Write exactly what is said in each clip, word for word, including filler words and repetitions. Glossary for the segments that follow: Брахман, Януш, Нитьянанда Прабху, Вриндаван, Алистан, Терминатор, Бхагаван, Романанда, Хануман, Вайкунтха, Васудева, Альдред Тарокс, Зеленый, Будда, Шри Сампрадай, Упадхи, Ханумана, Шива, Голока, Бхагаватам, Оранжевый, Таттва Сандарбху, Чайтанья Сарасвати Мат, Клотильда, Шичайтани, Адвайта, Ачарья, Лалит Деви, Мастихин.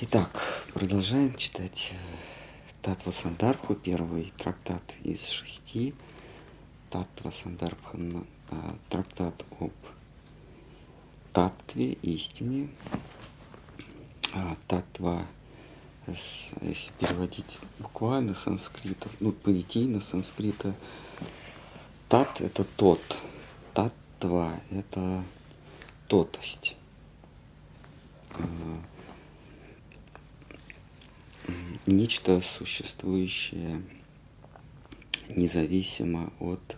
Итак, продолжаем читать Таттва Сандарбху, первый трактат из шести. Таттва Сандарбху, трактат об таттве, истине. Таттва, если переводить буквально с санскрита, ну, понятийно санскрита, тат — это тот, таттва — это тотость. Нечто, существующее независимо от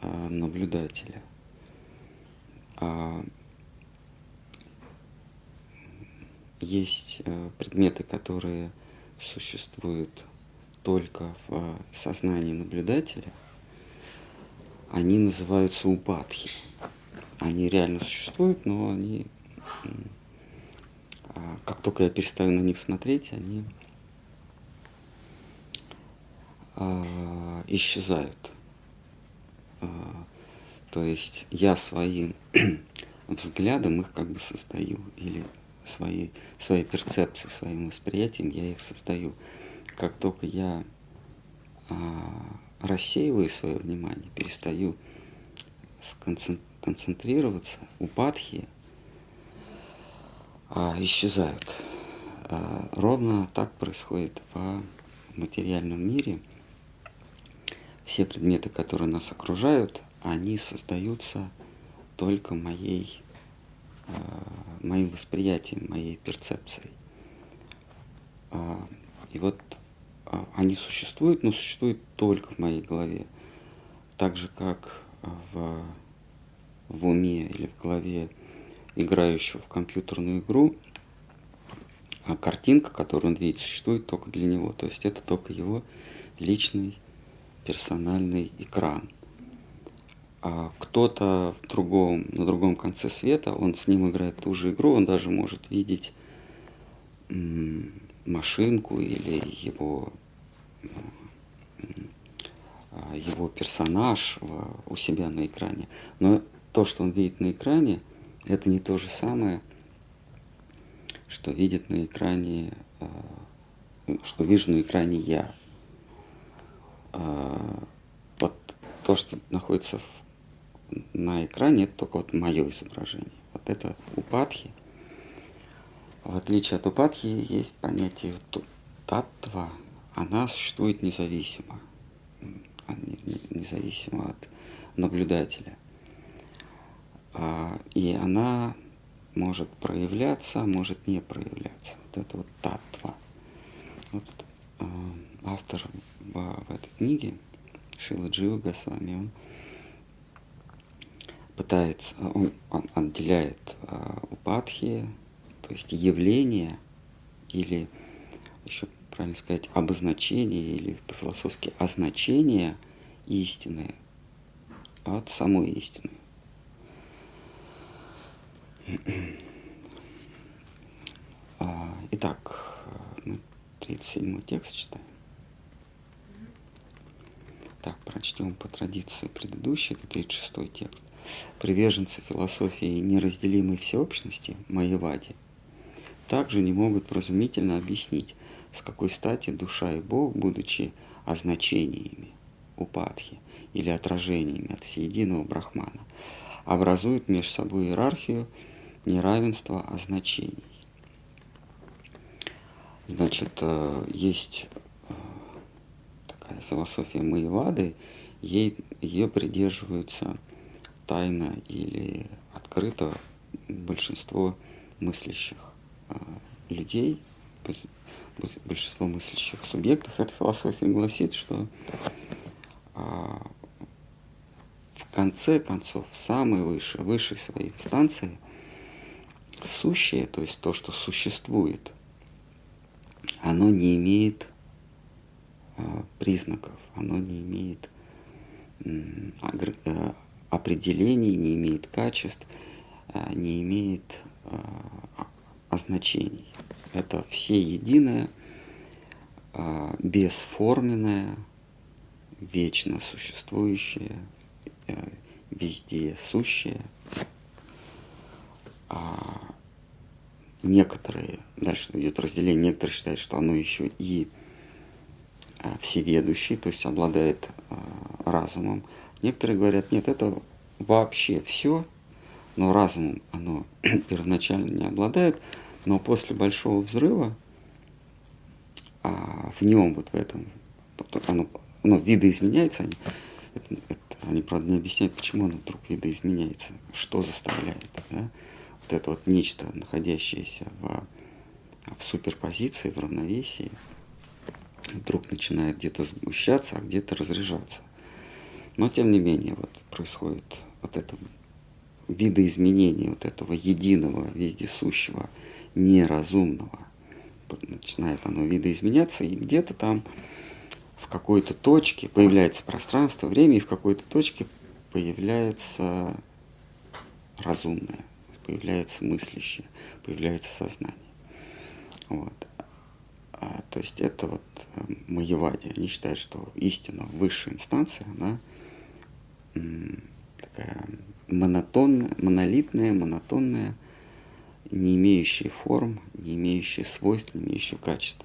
а, наблюдателя. А, есть а, предметы, которые существуют только в а, сознании наблюдателя. Они называются упадхи. Они реально существуют, но они... А, как только я перестаю на них смотреть, они... исчезают. То есть я своим взглядом их как бы создаю, или своей, своей перцепцией, своим восприятием я их создаю. Как только я рассеиваю свое внимание, перестаю концентрироваться, упадхи исчезают. Ровно так происходит в материальном мире. Все предметы, которые нас окружают, они создаются только моей, э, моим восприятием, моей перцепцией. Э, и вот э, они существуют, но существуют только в моей голове. Так же, как в, в уме или в голове играющего в компьютерную игру, а картинка, которую он видит, существует только для него. То есть это только его личный персональный экран. А кто-то в другом, на другом конце света, он с ним играет ту же игру, он даже может видеть машинку или его, его персонаж у себя на экране. Но то, что он видит на экране, это не то же самое, что видит на экране, что вижу на экране я. Вот то, что находится в, на экране, это только вот мое изображение. Вот это упадхи. В отличие от упадхи есть понятие таттва. Она существует независимо, независимо от наблюдателя. И она может проявляться, может не проявляться. Вот это вот таттва. Вот автор в этой книге, Шрила Джива Госвами, он пытается, он, он отделяет э, упадхи, то есть явление, или еще правильно сказать, обозначение, или по-философски означение истины от самой истины. Итак, мы тридцать седьмой текст читаем. Так, прочтем по традиции предыдущий, это тридцать шестой текст. Приверженцы философии неразделимой всеобщности, майявади, также не могут вразумительно объяснить, с какой стати душа и Бог, будучи означениями упадхи или отражениями от всеединого брахмана, образуют между собой иерархию неравенства означений. Значит, есть... философия Майявады, ей, ее придерживаются тайно или открыто большинство мыслящих э, людей, большинство мыслящих субъектов. Эта философия гласит, что э, в конце концов, в самой высшей, высшей своей инстанции сущее, то есть то, что существует, оно не имеет признаков, оно не имеет определений, не имеет качеств, не имеет означений. Это все единое, бесформенное, вечно существующее, везде сущее. некоторые, дальше идет разделение, некоторые считают, что оно еще и всеведущий, то есть обладает разумом. Некоторые говорят, нет, это вообще все, но разумом оно первоначально не обладает, но после Большого Взрыва а в нем, вот в этом, оно, оно видоизменяется, они, это, это, они, правда, не объясняют, почему оно вдруг видоизменяется, что заставляет, да? Вот это вот нечто, находящееся в, в суперпозиции, в равновесии, вдруг начинает где-то сгущаться, а где-то разряжаться. Но, тем не менее, вот происходит вот это видоизменение вот этого единого, вездесущего, неразумного. Начинает оно видоизменяться, и где-то там в какой-то точке появляется пространство, время, и в какой-то точке появляется разумное, появляется мыслящее, появляется сознание. Вот. А, то есть это вот майявади. Они считают, что истина высшей инстанции, она м, такая монотонная, монолитная, монотонная, не имеющие форм, не имеющие свойств, не имеющие качеств.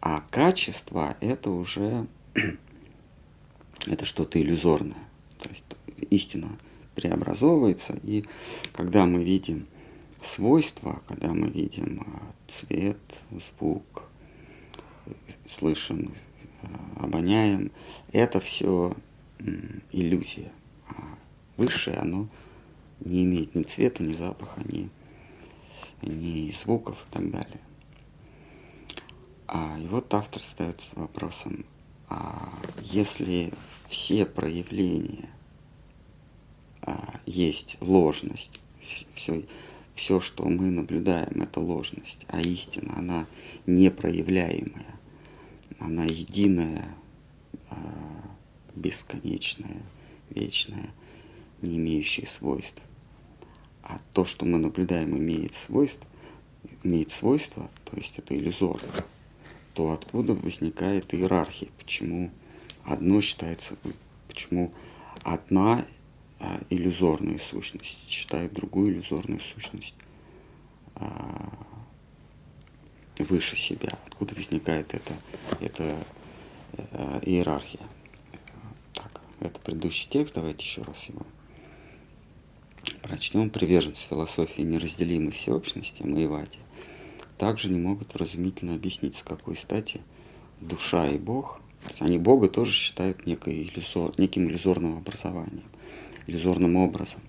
А качество — это уже это что-то иллюзорное. То есть истина преобразовывается, и когда мы видим свойства, когда мы видим цвет, звук, слышим, обоняем, это все иллюзия. А высшее, оно не имеет ни цвета, ни запаха, ни ни звуков и так далее. А, и вот автор задается вопросом, а если все проявления а, есть ложность, все, все, что мы наблюдаем, это ложность, а истина, она непроявляемая, она единая, а, бесконечная, вечная, не имеющая свойств. А то, что мы наблюдаем, имеет свойства, имеет свойства, то есть это иллюзорно, то откуда возникает иерархия? Почему одно считается, почему одна а, иллюзорная сущность считает другую иллюзорную сущность а, выше себя? Откуда возникает эта, эта а, иерархия? Так, это предыдущий текст, давайте еще раз его прочтем. Приверженцы философии неразделимой всеобщности, майявади, также не могут вразумительно объяснить, с какой стати душа и Бог, то есть они Бога тоже считают некой иллюзор, неким иллюзорным образованием, иллюзорным образом.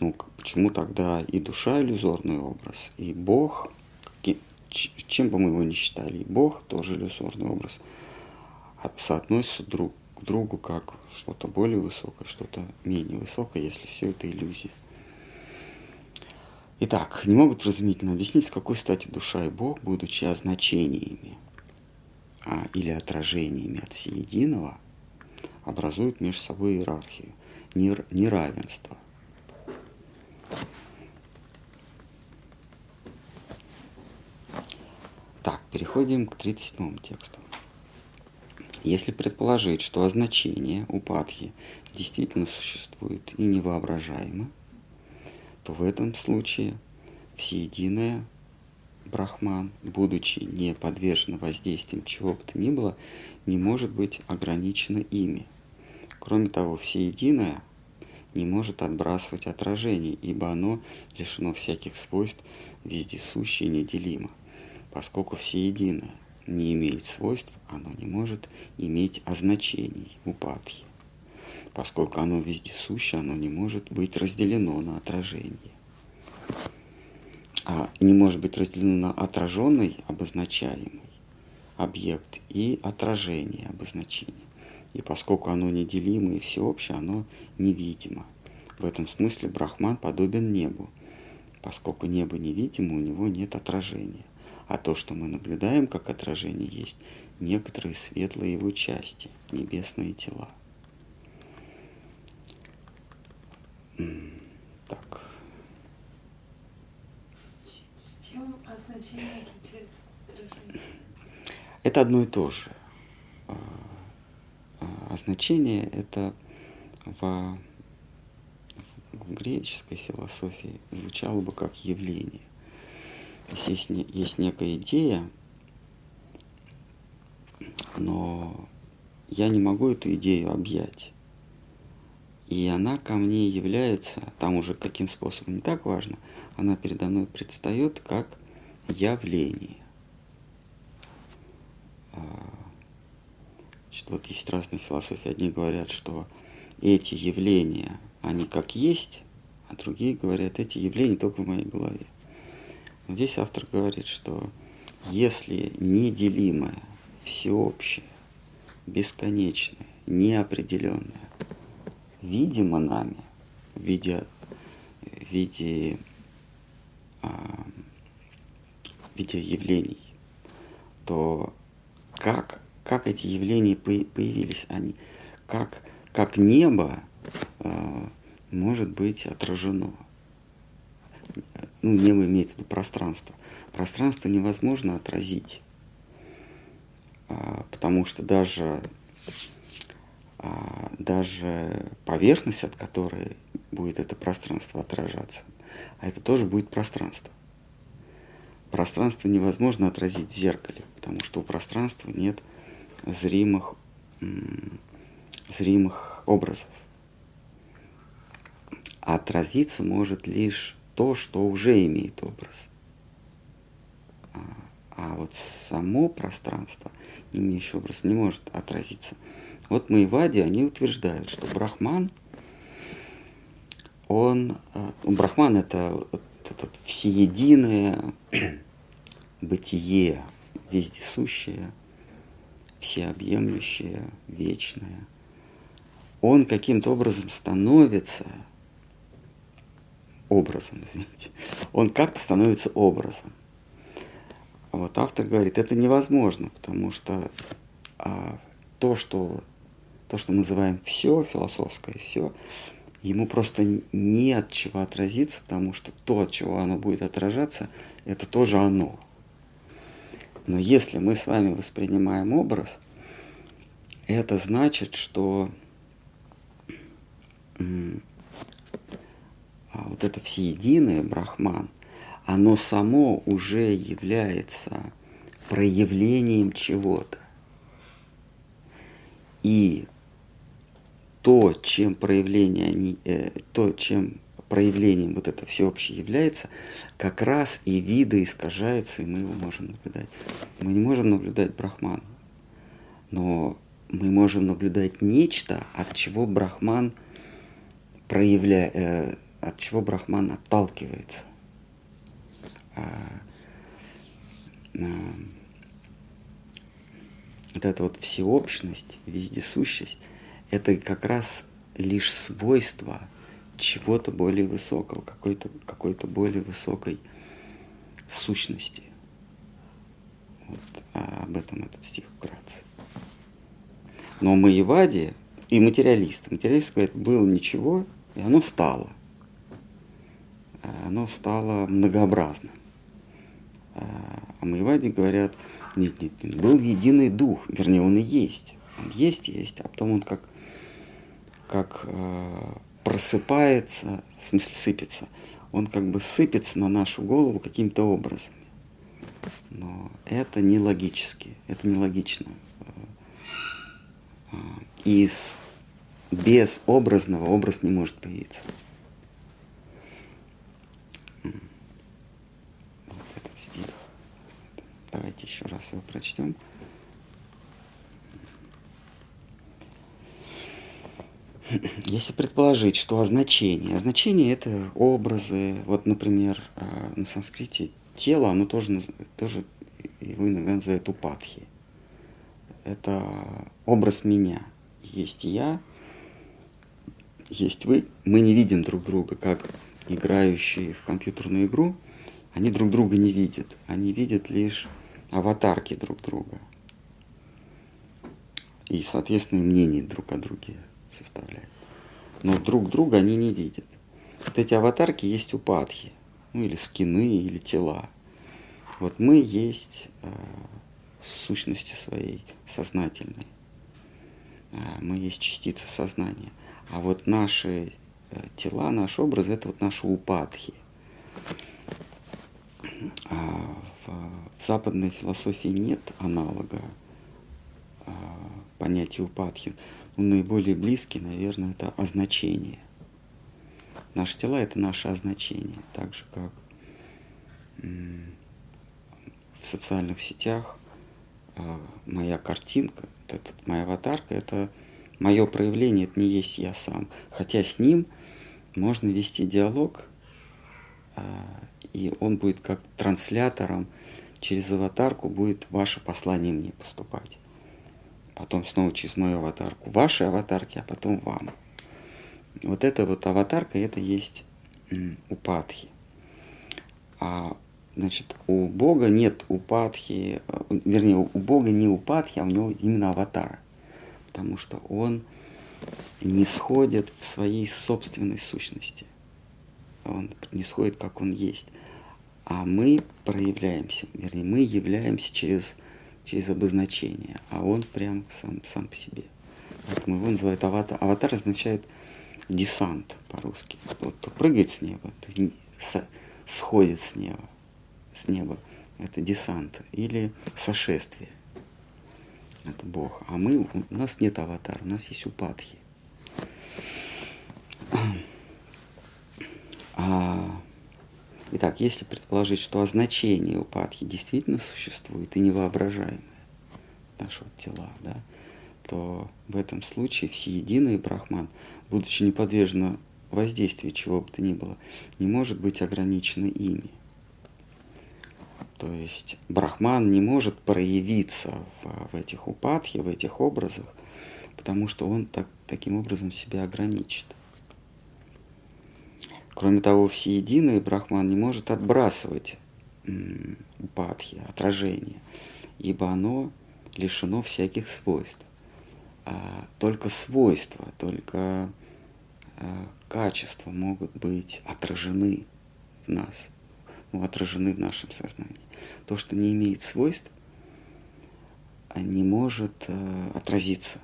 Ну, почему тогда и душа иллюзорный образ, и Бог, чем бы мы его ни считали, и Бог тоже иллюзорный образ, соотносятся друг к другу как что-то более высокое, что-то менее высокое, если все это иллюзии. Итак, не могут вразумительно объяснить, с какой стати душа и Бог, будучи означениями а, или отражениями от всеединого, образуют между собой иерархию, нер- неравенство. Так, переходим к тридцать седьмому тексту. Если предположить, что означение упадхи действительно существует и невоображаемо, то в этом случае всеединое Брахман, будучи не подвержено воздействиям чего бы то ни было, не может быть ограничено ими. Кроме того, всеединое не может отбрасывать отражение, ибо оно лишено всяких свойств, вездесущее и неделимо, поскольку всеединое не имеет свойств, оно не может иметь означений упадхи. Поскольку оно вездесуще, оно не может быть разделено на отражение. А не может быть разделено на отраженный, обозначаемый объект и отражение, обозначение. И поскольку оно неделимо и всеобщее, оно невидимо. В этом смысле Брахман подобен небу. Поскольку небо невидимо, у него нет отражения. А то, что мы наблюдаем как отражение, есть некоторые светлые его части, небесные тела. Так. Чем означение отличается от отражения? Это одно и то же. Означение — это в, в греческой философии звучало бы как явление. Здесь есть, есть некая идея, но я не могу эту идею объять. И она ко мне является, там уже каким способом, не так важно, она передо мной предстает как явление. Значит, вот есть разные философии. Одни говорят, что эти явления, они как есть, а другие говорят, эти явления только в моей голове. Но здесь автор говорит, что если неделимое, всеобщее, бесконечное, неопределенное, видимо нами, в виде, в виде, а, в виде явлений, то как, как эти явления появились? Они, как, как небо а, может быть отражено? Ну, небо имеется в виду пространство. Пространство невозможно отразить, а, потому что даже... А даже поверхность, от которой будет это пространство отражаться, а это тоже будет пространство. Пространство невозможно отразить в зеркале, потому что у пространства нет зримых, м- зримых образов. А отразиться может лишь то, что уже имеет образ. А, а вот само пространство, не имеющее образ, не может отразиться. Вот Майявади, они утверждают, что Брахман, он, Брахман это, это всеединое бытие, вездесущее, всеобъемлющее, вечное. Он каким-то образом становится образом, извините, он как-то становится образом. А вот автор говорит, это невозможно, потому что а, то, что То, что мы называем все, философское все, ему просто не от чего отразиться, потому что то, от чего оно будет отражаться, это тоже оно. Но если мы с вами воспринимаем образ, это значит, что вот это всеединое Брахман, оно само уже является проявлением чего-то. И то, чем проявление, то, чем проявлением вот это всеобщее является, как раз и видоискажается, и мы его можем наблюдать. Мы не можем наблюдать Брахман, но мы можем наблюдать нечто, от чего Брахман проявля... э, от чего Брахман отталкивается. А, а... Вот эта вот всеобщность, вездесущесть, это как раз лишь свойство чего-то более высокого, какой-то, какой-то более высокой сущности. Вот, а об этом этот стих вкратце. Но Майявади и материалисты, материалисты говорят, было ничего, и оно стало. Оно стало многообразным. А Майявади говорят, нет, нет, нет, был единый дух, вернее, он и есть. Он есть, есть, а потом он как, как э, просыпается, в смысле сыпется. Он как бы сыпется на нашу голову какими-то образами. Но это не логически, это не логично. Из безобразного образ не может появиться. Вот этот стих. Давайте еще раз его прочтем. Если предположить, что означение. Означение — это образы. Вот, например, на санскрите тело, оно тоже, тоже его иногда называют упадхи. Это образ меня. Есть я, есть вы. Мы не видим друг друга, как играющие в компьютерную игру. Они друг друга не видят. Они видят лишь аватарки друг друга. И, соответственно, мнение друг о друге составляют. Но друг друга они не видят. Вот эти аватарки есть упадхи. Ну, или скины, или тела. Вот мы есть э, сущности своей сознательной. Э, мы есть частица сознания. А вот наши э, тела, наш образ, это вот наши упадхи. в западной философии нет аналога понятия упадхи. Ну, наиболее близкий, наверное, это означение. Наши тела — это наше означение, так же, как в социальных сетях моя картинка, этот, моя аватарка — это мое проявление, это не есть я сам. Хотя с ним можно вести диалог, и он будет как транслятором, через аватарку будет ваше послание мне поступать. Потом снова через мою аватарку, вашей аватарке, а потом вам. Вот эта вот аватарка, это есть упадхи. А, значит, у Бога нет упадхи, вернее, у Бога не упадхи, а у него именно аватара. Потому что он не сходит в своей собственной сущности. Он не сходит, как он есть. А мы проявляемся, вернее, мы являемся через, через обозначение, а он прям сам, сам по себе. Поэтому его называют аватар. Аватар означает десант по-русски. Вот кто прыгает с неба, с, сходит с неба. С неба. Это десант. Или сошествие. Это Бог. А мы, у нас нет аватара, у нас есть упадхи. А, итак, если предположить, что означение упадхи действительно существует и невоображаемое нашего тела, да, то в этом случае всеединый Брахман, будучи не подвержен воздействию чего бы то ни было, не может быть ограничен ими. То есть Брахман не может проявиться в, в этих упадхи, в этих образах, потому что он так, таким образом себя ограничит. Кроме того, всеединый Брахман не может отбрасывать м, упадхи, отражение, ибо оно лишено всяких свойств. А только свойства, только а, качества могут быть отражены в нас. отражены в нашем сознании. То, что не имеет свойств, не может э, отразиться.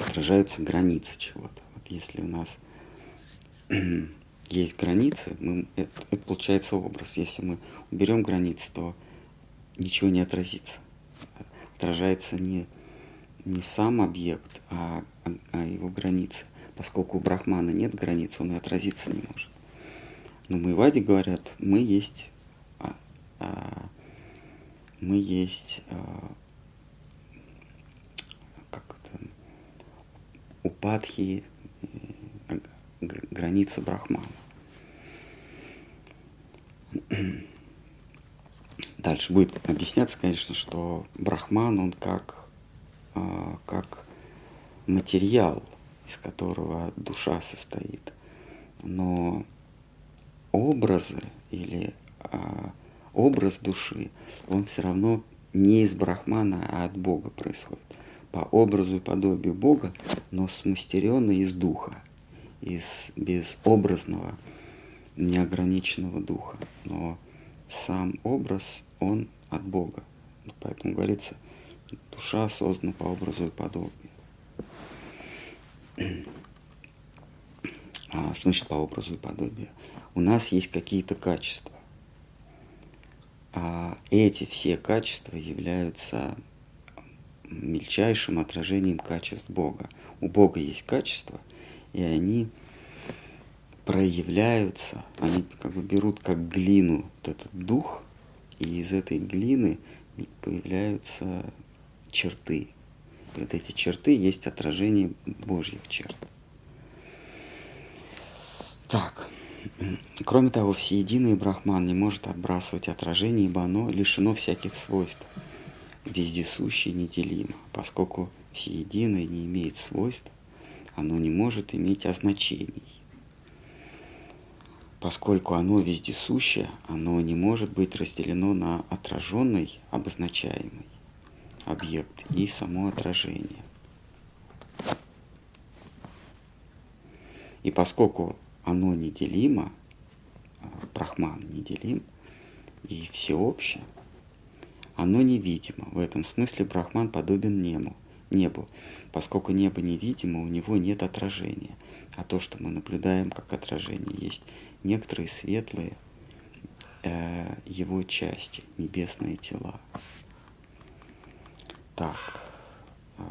Отражаются границы чего-то. Вот если у нас есть границы, мы, это, это получается образ. Если мы уберем границы, то ничего не отразится. Отражается не, не сам объект, а, а, а его границы. Поскольку у Брахмана нет границ, он и отразиться не может. Но Майявади говорят, мы есть, а, а, мы есть а, как это, упадхи, э, границы Брахмана. Дальше будет объясняться, конечно, что Брахман, он как, а, как материал, из которого душа состоит, но образы или а, образ души, он все равно не из Брахмана, а от Бога происходит. По образу и подобию Бога, но смастеренный из духа, из безобразного, неограниченного духа. Но сам образ, он от Бога. Поэтому говорится, душа создана по образу и подобию. А, что значит по образу и подобию? У нас есть какие-то качества. А эти все качества являются мельчайшим отражением качеств Бога. У Бога есть качества, и они проявляются, они как бы берут как глину вот этот дух, и из этой глины появляются черты. И вот эти черты есть отражение Божьих черт. Так, кроме того, всеединый Брахман не может отбрасывать отражение, ибо оно лишено всяких свойств, вездесущее неделимо. Поскольку всеединое не имеет свойств, оно не может иметь означений. Поскольку оно вездесущее, оно не может быть разделено на отраженный, обозначаемый объект и само отражение. И поскольку оно неделимо, Брахман неделим и всеобщее, оно невидимо. В этом смысле Брахман подобен нему, небу. Поскольку небо невидимо, у него нет отражения. А то, что мы наблюдаем как отражение, есть некоторые светлые э, его части, небесные тела. Так, э,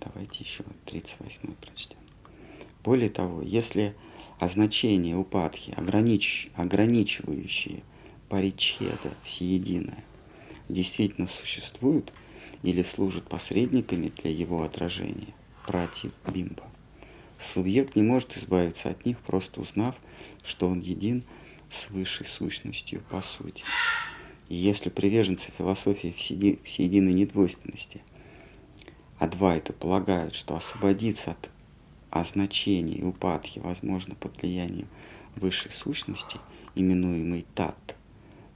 давайте еще тридцать восьмой прочтем. Более того, если означение упадхи, огранич, ограничивающие паричхеда, всеединое, действительно существуют или служат посредниками для его отражения, пратибимба, субъект не может избавиться от них, просто узнав, что он един с высшей сущностью по сути. И если приверженцы философии всеединой недвойственности Адвайта полагают, что освободиться от о значении упадхи возможно под влиянием высшей сущности, именуемой татт,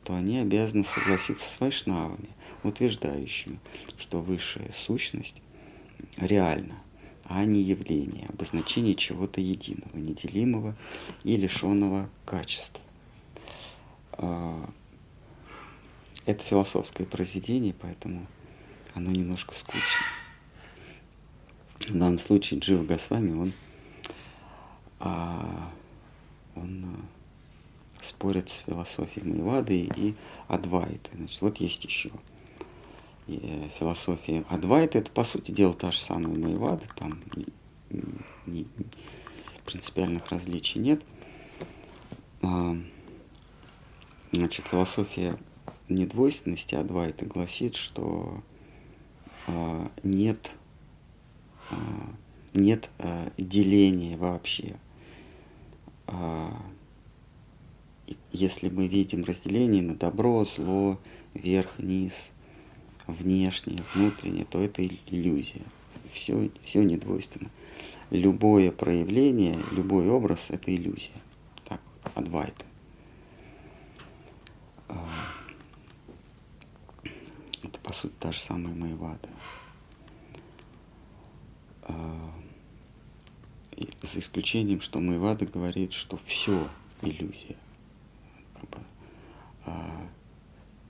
то они обязаны согласиться с вайшнавами, утверждающими, что высшая сущность реальна, а не явление, обозначение чего-то единого, неделимого и лишенного качества. Это философское произведение, поэтому оно немножко скучно. В данном случае Джива Госвами, он, а, он а, спорит с философией Майявады и Адвайты. Значит, вот есть еще и, э, философия Адвайты. Это, по сути дела, та же самая Майявада. Там ни, ни, принципиальных различий нет. А, значит, философия недвойственности Адвайты гласит, что а, нет... нет э, деления вообще. Э, если мы видим разделение на добро, зло, верх, низ, внешнее, внутреннее, то это иллюзия. Все, все недвойственно. Любое проявление, любой образ — это иллюзия. Так, Адвайта. Э, это, по сути, та же самая Майявада. За исключением, что Майявада говорит, что все иллюзия.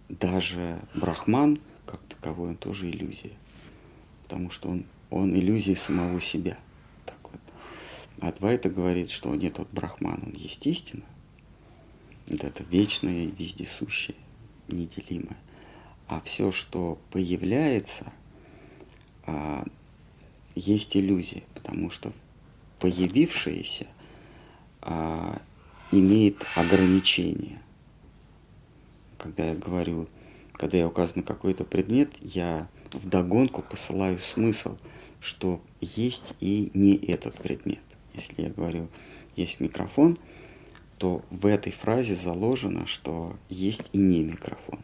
Даже Брахман, как таковой, он тоже иллюзия. Потому что он, он иллюзия самого себя. Так вот. Адвайта говорит, что нет, вот Брахман, он есть истина. Вот это вечное, вездесущее, неделимое. А все, что появляется, есть иллюзия, потому что появившееся а, имеет ограничения. Когда я говорю, когда я указываю на какой-то предмет, я вдогонку посылаю смысл, что есть и не этот предмет. Если я говорю «есть микрофон», то в этой фразе заложено, что есть и не микрофон.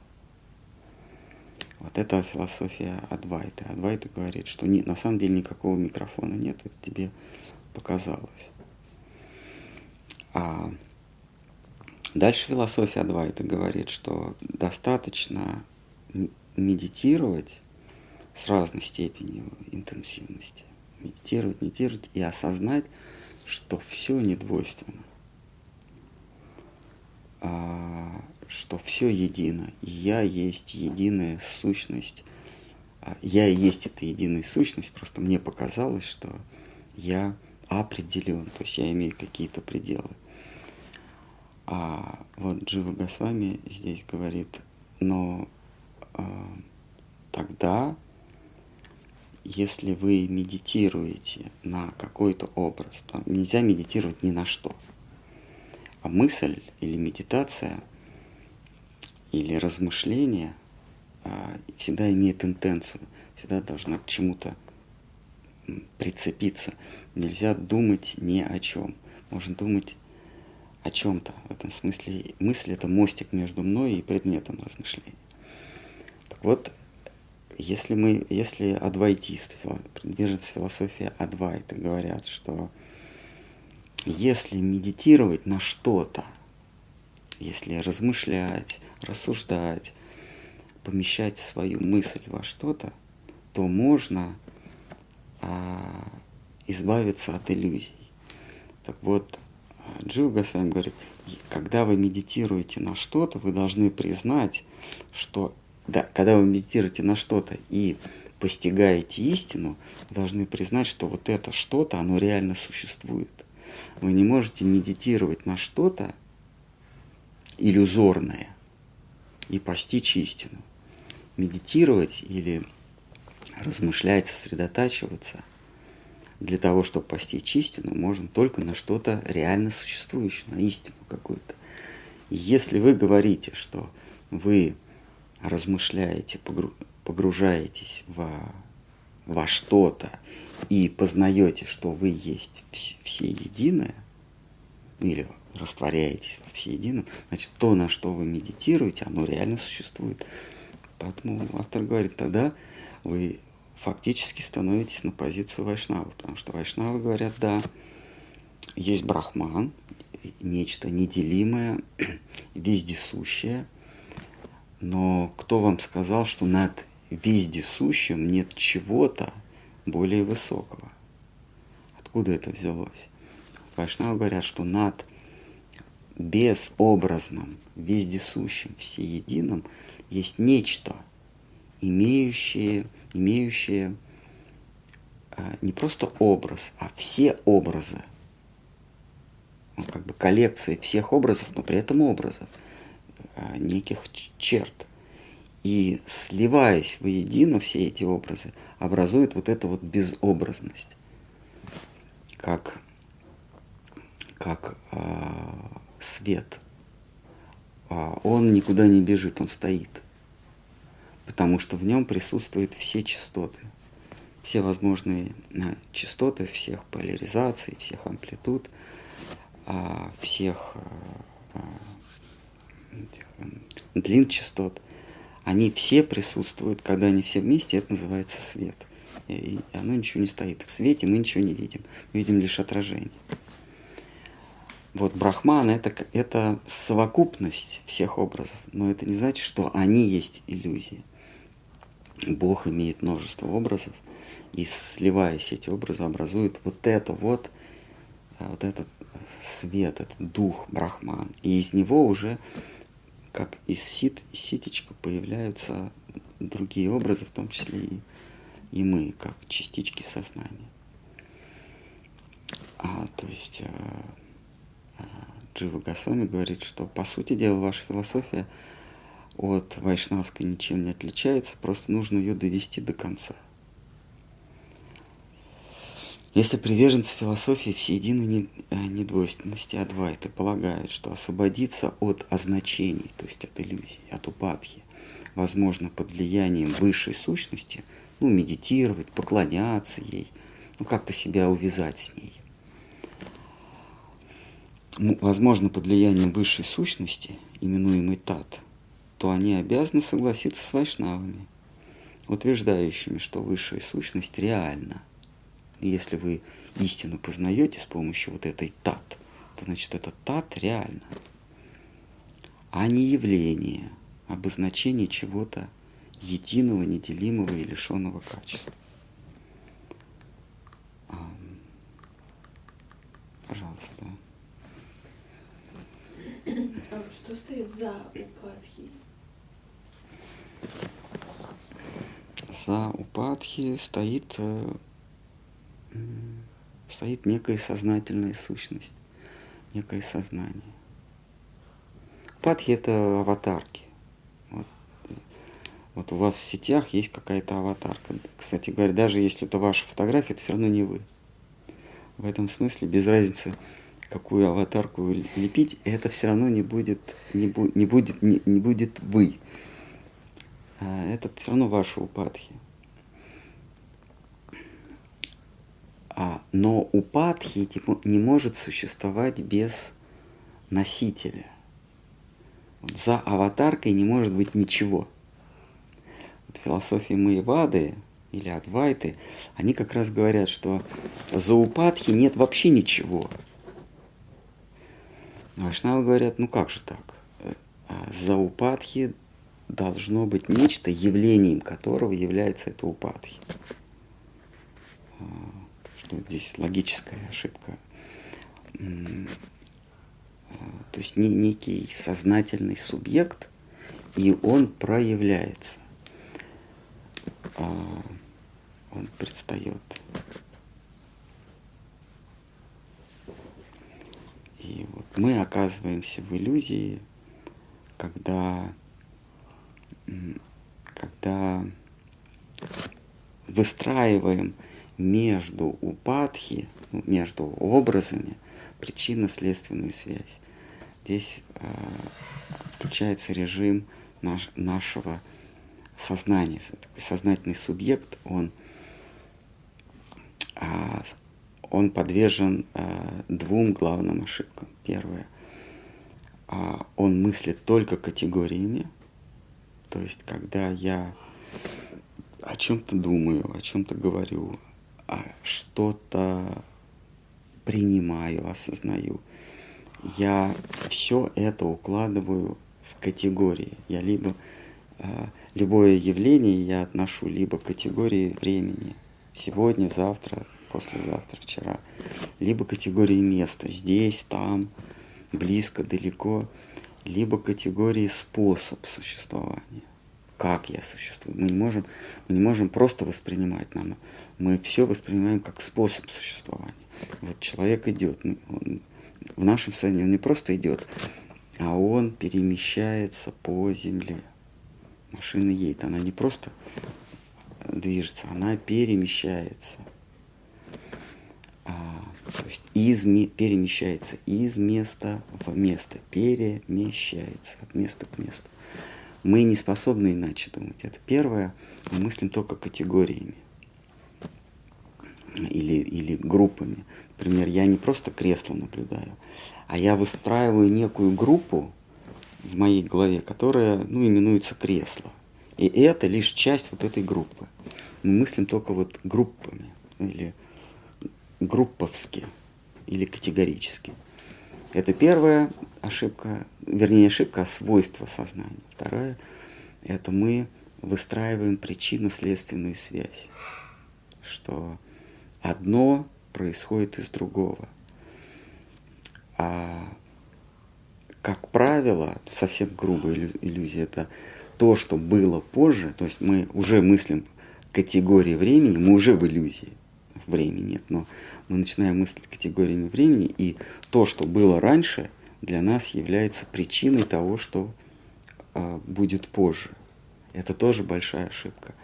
Вот это философия Адвайты. Адвайта говорит, что не, на самом деле никакого микрофона нет, это тебе показалось. А дальше философия Адвайта говорит, что достаточно медитировать с разной степенью интенсивности. Медитировать, медитировать и осознать, что все недвойственно, что все едино, и я есть единая сущность. Я и есть эта единая сущность, просто мне показалось, что я определен, то есть я имею какие-то пределы. А вот Джива Госвами здесь говорит, но э, тогда, если вы медитируете на какой-то образ, там, нельзя медитировать ни на что, а мысль или медитация или размышление а, всегда имеет интенцию, всегда должна к чему-то прицепиться. Нельзя думать ни о чем. Можно думать о чем-то. В этом смысле мысль — это мостик между мной и предметом размышления. Так вот, если мы, если адвайтисты, придерживаются философии Адвайта, говорят, что если медитировать на что-то, если размышлять, рассуждать, помещать свою мысль во что-то, то можно а, избавиться от иллюзий. Так вот, Джива Госвами говорит, когда вы медитируете на что-то, вы должны признать, что да, когда вы медитируете на что-то и постигаете истину, должны признать, что вот это что-то, оно реально существует. Вы не можете медитировать на что-то иллюзорное и постичь истину. Медитировать или размышлять, сосредотачиваться для того, чтобы постичь истину, можно только на что-то реально существующее, на истину какую-то. И если вы говорите, что вы размышляете, погружаетесь во, во что-то и познаете, что вы есть всеединое, или растворяетесь во всеедином, значит, то, на что вы медитируете, оно реально существует. Поэтому автор говорит, тогда вы фактически становитесь на позицию вайшнавы, потому что вайшнавы говорят, да, есть брахман, нечто неделимое, вездесущее, но кто вам сказал, что над вездесущим нет чего-то более высокого? Откуда это взялось? Вайшнавы говорят, что над безобразным, вездесущим, всеединым есть нечто, имеющее, имеющее а, не просто образ, а все образы. Ну, как бы коллекция всех образов, но при этом образов, а, неких черт. И сливаясь воедино все эти образы, образует вот эту вот безобразность. Как, как а, свет. А, он никуда не бежит, он стоит. Потому что в нем присутствуют все частоты, все возможные частоты всех поляризаций, всех амплитуд, всех длин частот. Они все присутствуют, когда они все вместе, это называется свет. И оно ничего не стоит. В свете мы ничего не видим, мы видим лишь отражение. Вот брахман это, это совокупность всех образов, но это не значит, что они есть иллюзии. Бог имеет множество образов, и, сливаясь, эти образы образуют вот это вот, вот этот свет, этот дух брахман. И из него уже, как из, сит, из ситечка, появляются другие образы, в том числе и, и мы, как частички сознания. А, то есть а, Джива Госвами говорит, что, по сути дела, ваша философия от вайшнавской ничем не отличается, просто нужно ее довести до конца. Если приверженцы философии всеединой недвойственности адвайты полагают, что освободиться от означений, то есть от иллюзий, от упадхи, возможно под влиянием высшей сущности, ну, медитировать, поклоняться ей, ну, как-то себя увязать с ней. Ну, возможно под влиянием высшей сущности, именуемой тат, то они обязаны согласиться с вайшнавами, утверждающими, что высшая сущность реальна. И если вы истину познаете с помощью вот этой тат, то значит это тат реально, а не явление, обозначение чего-то единого, неделимого и лишенного качества. Пожалуйста. А что стоит за упадхи? За упадхи стоит, стоит некая сознательная сущность, некое сознание. Упадхи — это аватарки. Вот, вот у вас в сетях есть какая-то аватарка. Кстати говоря, даже если это ваша фотография, это все равно не вы. В этом смысле без разницы, какую аватарку лепить, это все равно не будет, не, бу, не, будет, не, не будет вы. Это все равно ваши упадхи. А, но упадхи типа, не может существовать без носителя. Вот за аватаркой не может быть ничего. Вот философии Майявады или Адвайты, они как раз говорят, что за упадхи нет вообще ничего. Вайшнавы говорят, ну как же так? За упадхи должно быть нечто, явлением которого является это упадхи. Что здесь логическая ошибка. То есть некий сознательный субъект, и он проявляется. он предстает. И вот мы оказываемся в иллюзии, когда, когда выстраиваем между упадхи, между образами, причинно-следственную связь. Здесь э, включается режим наш, нашего сознания. Такой сознательный субъект, он, э, он подвержен э, двум главным ошибкам. Первое, э, он мыслит только категориями, то есть когда я о чем-то думаю, о чем-то говорю, что-то принимаю, осознаю, я все это укладываю в категории. Я либо э, любое явление я отношу либо к категории времени, сегодня, завтра, послезавтра, вчера, либо к категории места, здесь, там, близко, далеко, либо к категории способ существования. Как я существую. Мы не можем, мы не можем просто воспринимать нам. Мы все воспринимаем как способ существования. Вот человек идет. Он, в нашем сознании он не просто идет, а он перемещается по земле. Машина едет. Она не просто движется, она перемещается. А, то есть из, перемещается из места в место. Перемещается от места к месту. Мы не способны иначе думать. Это первое. Мы мыслим только категориями или, или группами. Например, я не просто кресло наблюдаю, а я выстраиваю некую группу в моей голове, которая, ну, именуется кресло. И это лишь часть вот этой группы. Мы мыслим только вот группами или групповски или категорически. Это первая ошибка, вернее, ошибка, а свойство сознания. Вторая – это мы выстраиваем причинно-следственную связь, что одно происходит из другого. А, как правило, совсем грубая иллюзия – это то, что было позже, то есть мы уже мыслим категории времени, мы уже в иллюзии. Времени нет, но мы начинаем мыслить категориями времени, и то, что было раньше, для нас является причиной того, что э, будет позже. Это тоже большая ошибка.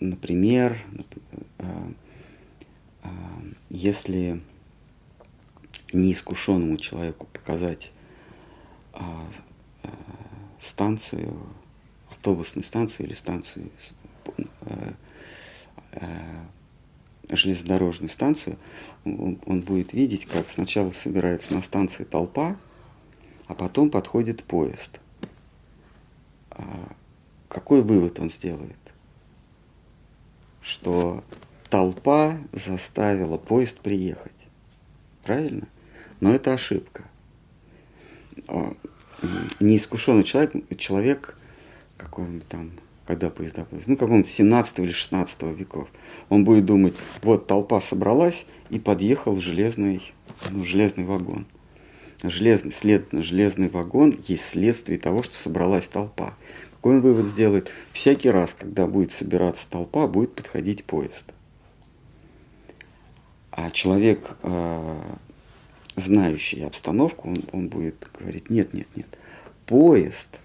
Например, если неискушенному человеку показать э, станцию, автобусную станцию или станцию, э, э, железнодорожную станцию, он, он будет видеть, как сначала собирается на станции толпа, а потом подходит поезд. А какой вывод он сделает? Что толпа заставила поезд приехать. Правильно? Но это ошибка. Неискушенный человек, человек какой-нибудь там, когда поезда, ну, какого-нибудь семнадцатого или шестнадцатого веков, он будет думать, вот толпа собралась и подъехал железный, ну, железный вагон. Железный, след, железный вагон есть следствие того, что собралась толпа. Какой он вывод сделает? Всякий раз, когда будет собираться толпа, будет подходить поезд. А человек... Э- знающий обстановку, он, он будет говорить, нет, нет, нет, поезд,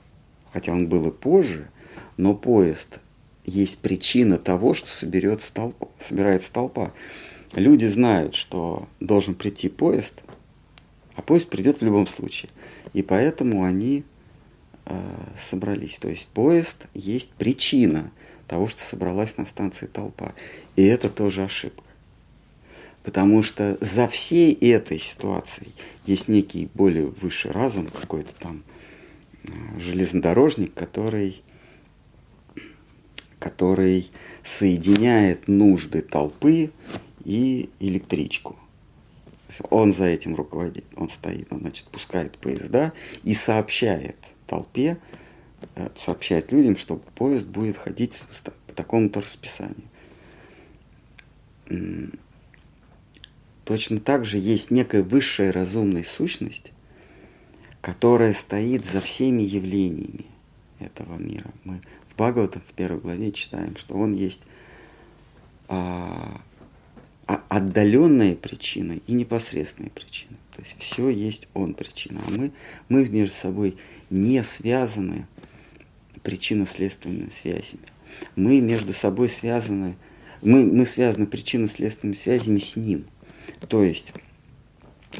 хотя он был и позже, но поезд есть причина того, что соберется толпа, собирается толпа. Люди знают, что должен прийти поезд, а поезд придет в любом случае. И поэтому они э, собрались. То есть поезд есть причина того, что собралась на станции толпа. И это тоже ошибка. Потому что за всей этой ситуацией есть некий более высший разум, какой-то там железнодорожник, который, который соединяет нужды толпы и электричку. Он за этим руководит, он стоит, он, значит, пускает поезда и сообщает толпе, сообщает людям, что поезд будет ходить по такому-то расписанию. Точно так же есть некая высшая разумная сущность, которая стоит за всеми явлениями этого мира. Мы в Бхагаватам в первой главе читаем, что он есть а, отдаленные причины и непосредственные причины. То есть все есть он причина. А мы, мы между собой не связаны причинно-следственными связями. Мы между собой связаны, мы, мы связаны причинно-следственными связями с ним. То есть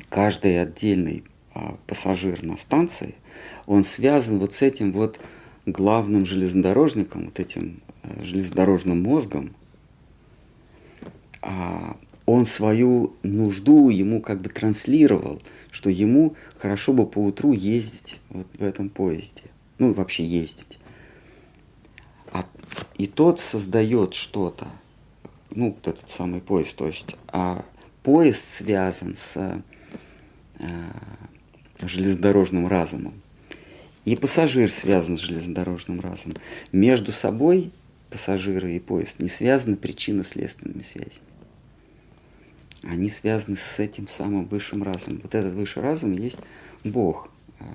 каждый отдельный а, пассажир на станции, он связан вот с этим вот главным железнодорожником, вот этим а, железнодорожным мозгом. А, он свою нужду ему как бы транслировал, что ему хорошо бы поутру ездить вот в этом поезде, ну и вообще ездить. А, и тот создает что-то, ну вот этот самый поезд, то есть... А, поезд связан с э, железнодорожным разумом, и пассажир связан с железнодорожным разумом. Между собой пассажиры и поезд не связаны причинно-следственными связями. Они связаны с этим самым высшим разумом. Вот этот высший разум есть Бог, э,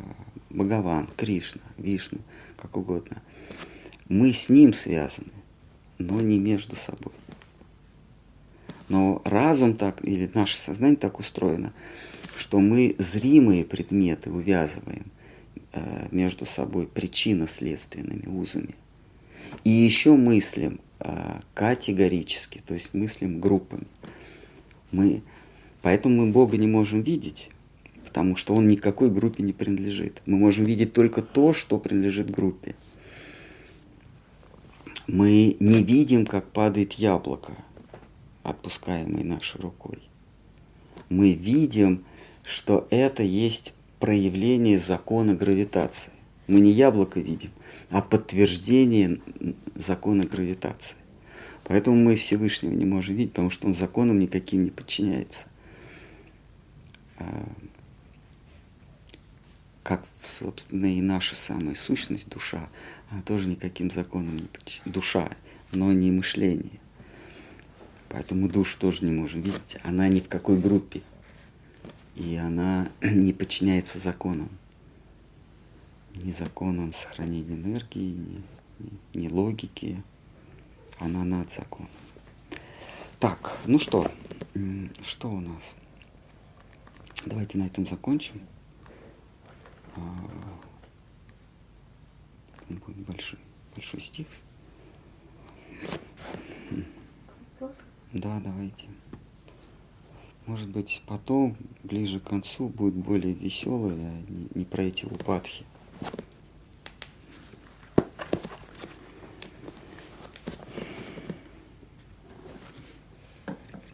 Бхагаван, Кришна, Вишну, как угодно. Мы с ним связаны, но не между собой. Но разум так, или наше сознание так устроено, что мы зримые предметы увязываем э, между собой причинно-следственными узами. И еще мыслим э, категорически, то есть мыслим группами. Мы, поэтому мы Бога не можем видеть, потому что Он никакой группе не принадлежит. Мы можем видеть только то, что принадлежит группе. Мы не видим, как падает яблоко, отпускаемый нашей рукой. Мы видим, что это есть проявление закона гравитации. Мы не яблоко видим, а подтверждение закона гравитации. Поэтому мы Всевышнего не можем видеть, потому что он законам никаким не подчиняется. Как, собственно, и наша самая сущность, душа, она тоже никаким законам не подчиняется. Душа, но не мышление. Поэтому душу тоже не можем видеть. Она ни в какой группе. И она не подчиняется законам. Ни законам сохранения энергии, ни, ни логики. Она над законом. Так, ну что? Что у нас? Давайте на этом закончим. Большой, большой стих. Да, давайте. Может быть, потом, ближе к концу, будет более веселое, а не, не про эти упадхи.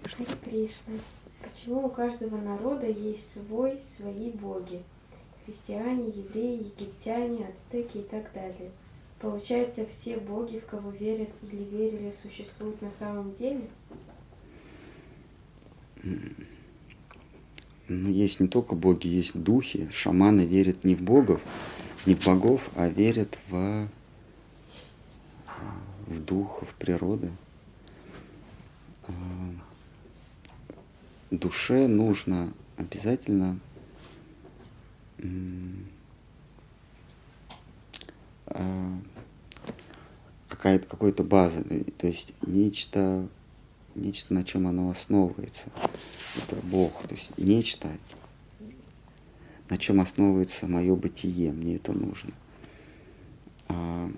Шри Кришна, почему у каждого народа есть свой, свои боги? Христиане, евреи, египтяне, ацтеки и так далее. Получается, все боги, в кого верят или верили, существуют на самом деле? Ну, есть не только боги, есть духи. Шаманы верят не в богов, не в богов, а верят в, в дух, в природу. Душе нужно обязательно какая-то, какой-то база, то есть нечто... Нечто, на чем оно основывается, это Бог, то есть нечто, на чем основывается мое бытие, мне это нужно. А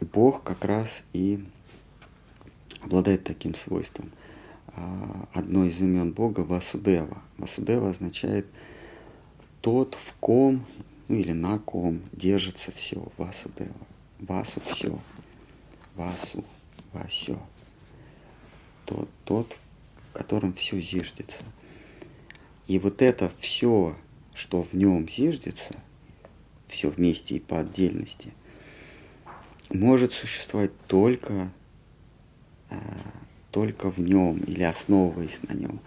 Бог как раз и обладает таким свойством. А одно из имен Бога — Васудева. Васудева означает тот, в ком, ну или на ком держится все. Васудева. Васу все. Васу. Васё. Тот, тот, в котором все зиждется. И вот это все, что в нем зиждется, все вместе и по отдельности, может существовать только, э, только в нем или основываясь на нем.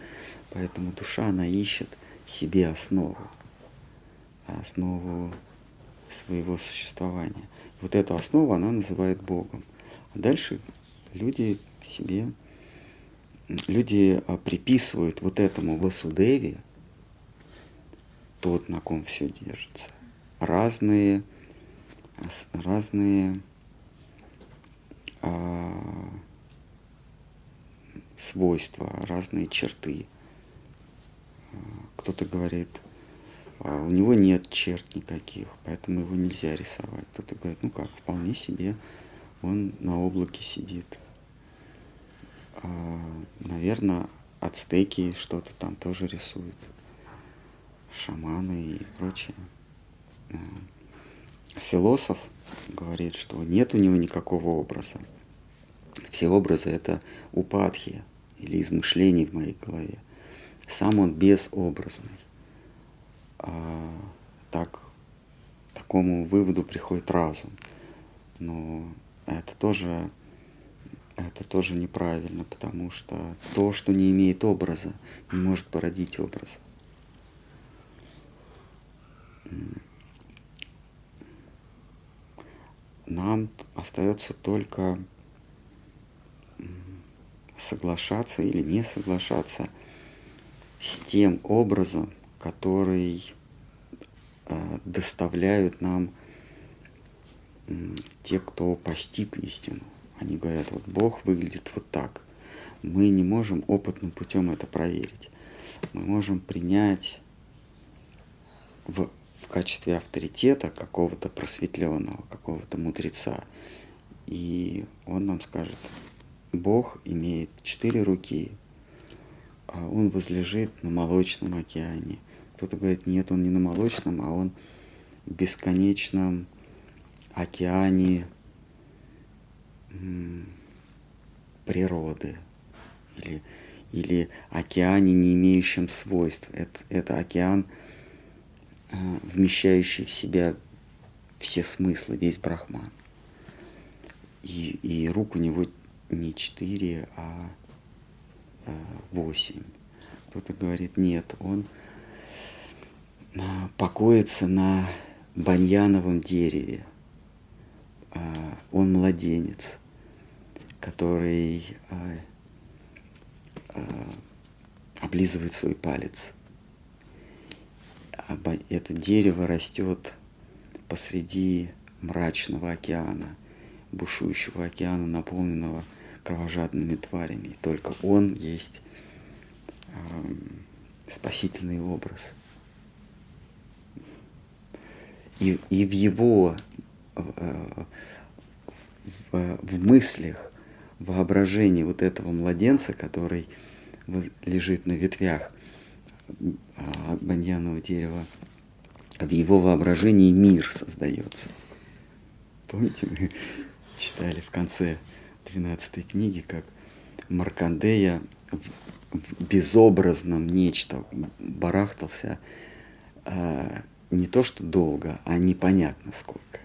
Поэтому душа, она ищет себе основу, основу своего существования. Вот эту основу она называет Богом. А дальше люди себе... Люди приписывают вот этому Васудеве, тот, на ком все держится, разные, разные а, свойства, разные черты. Кто-то говорит, у него нет черт никаких, поэтому его нельзя рисовать. Кто-то говорит, ну как, вполне себе, он на облаке сидит. Наверное, ацтеки что-то там тоже рисуют, шаманы и прочее. Философ говорит, что нет у него никакого образа. Все образы — это упадхи или измышления в моей голове. Сам он безобразный. А, так, к такому выводу приходит разум. Но это тоже, это тоже неправильно, потому что то, что не имеет образа, не может породить образ. Нам остается только соглашаться или не соглашаться с тем образом, который э, доставляют нам э, те, кто постиг истину. Они говорят, вот Бог выглядит вот так. Мы не можем опытным путем это проверить. Мы можем принять в, в качестве авторитета какого-то просветленного, какого-то мудреца. И он нам скажет, Бог имеет четыре руки, а он возлежит на молочном океане. Кто-то говорит, нет, он не на молочном, а он в бесконечном океане природы или, или океане, не имеющем свойств. Это, это океан, вмещающий в себя все смыслы, весь Брахман. И, и рук у него не четыре, а восемь. Кто-то говорит, нет, он покоится на баньяновом дереве. Он младенец, который облизывает свой палец. Это дерево растет посреди мрачного океана, бушующего океана, наполненного кровожадными тварями. И только он есть э, спасительный образ. И, и в его э, в, в мыслях, воображении вот этого младенца, который лежит на ветвях э, баньянового дерева, в его воображении мир создается. Помните, мы читали в конце двенадцатой книги, как Маркандея в безобразном нечто барахтался а, не то что долго, а непонятно сколько,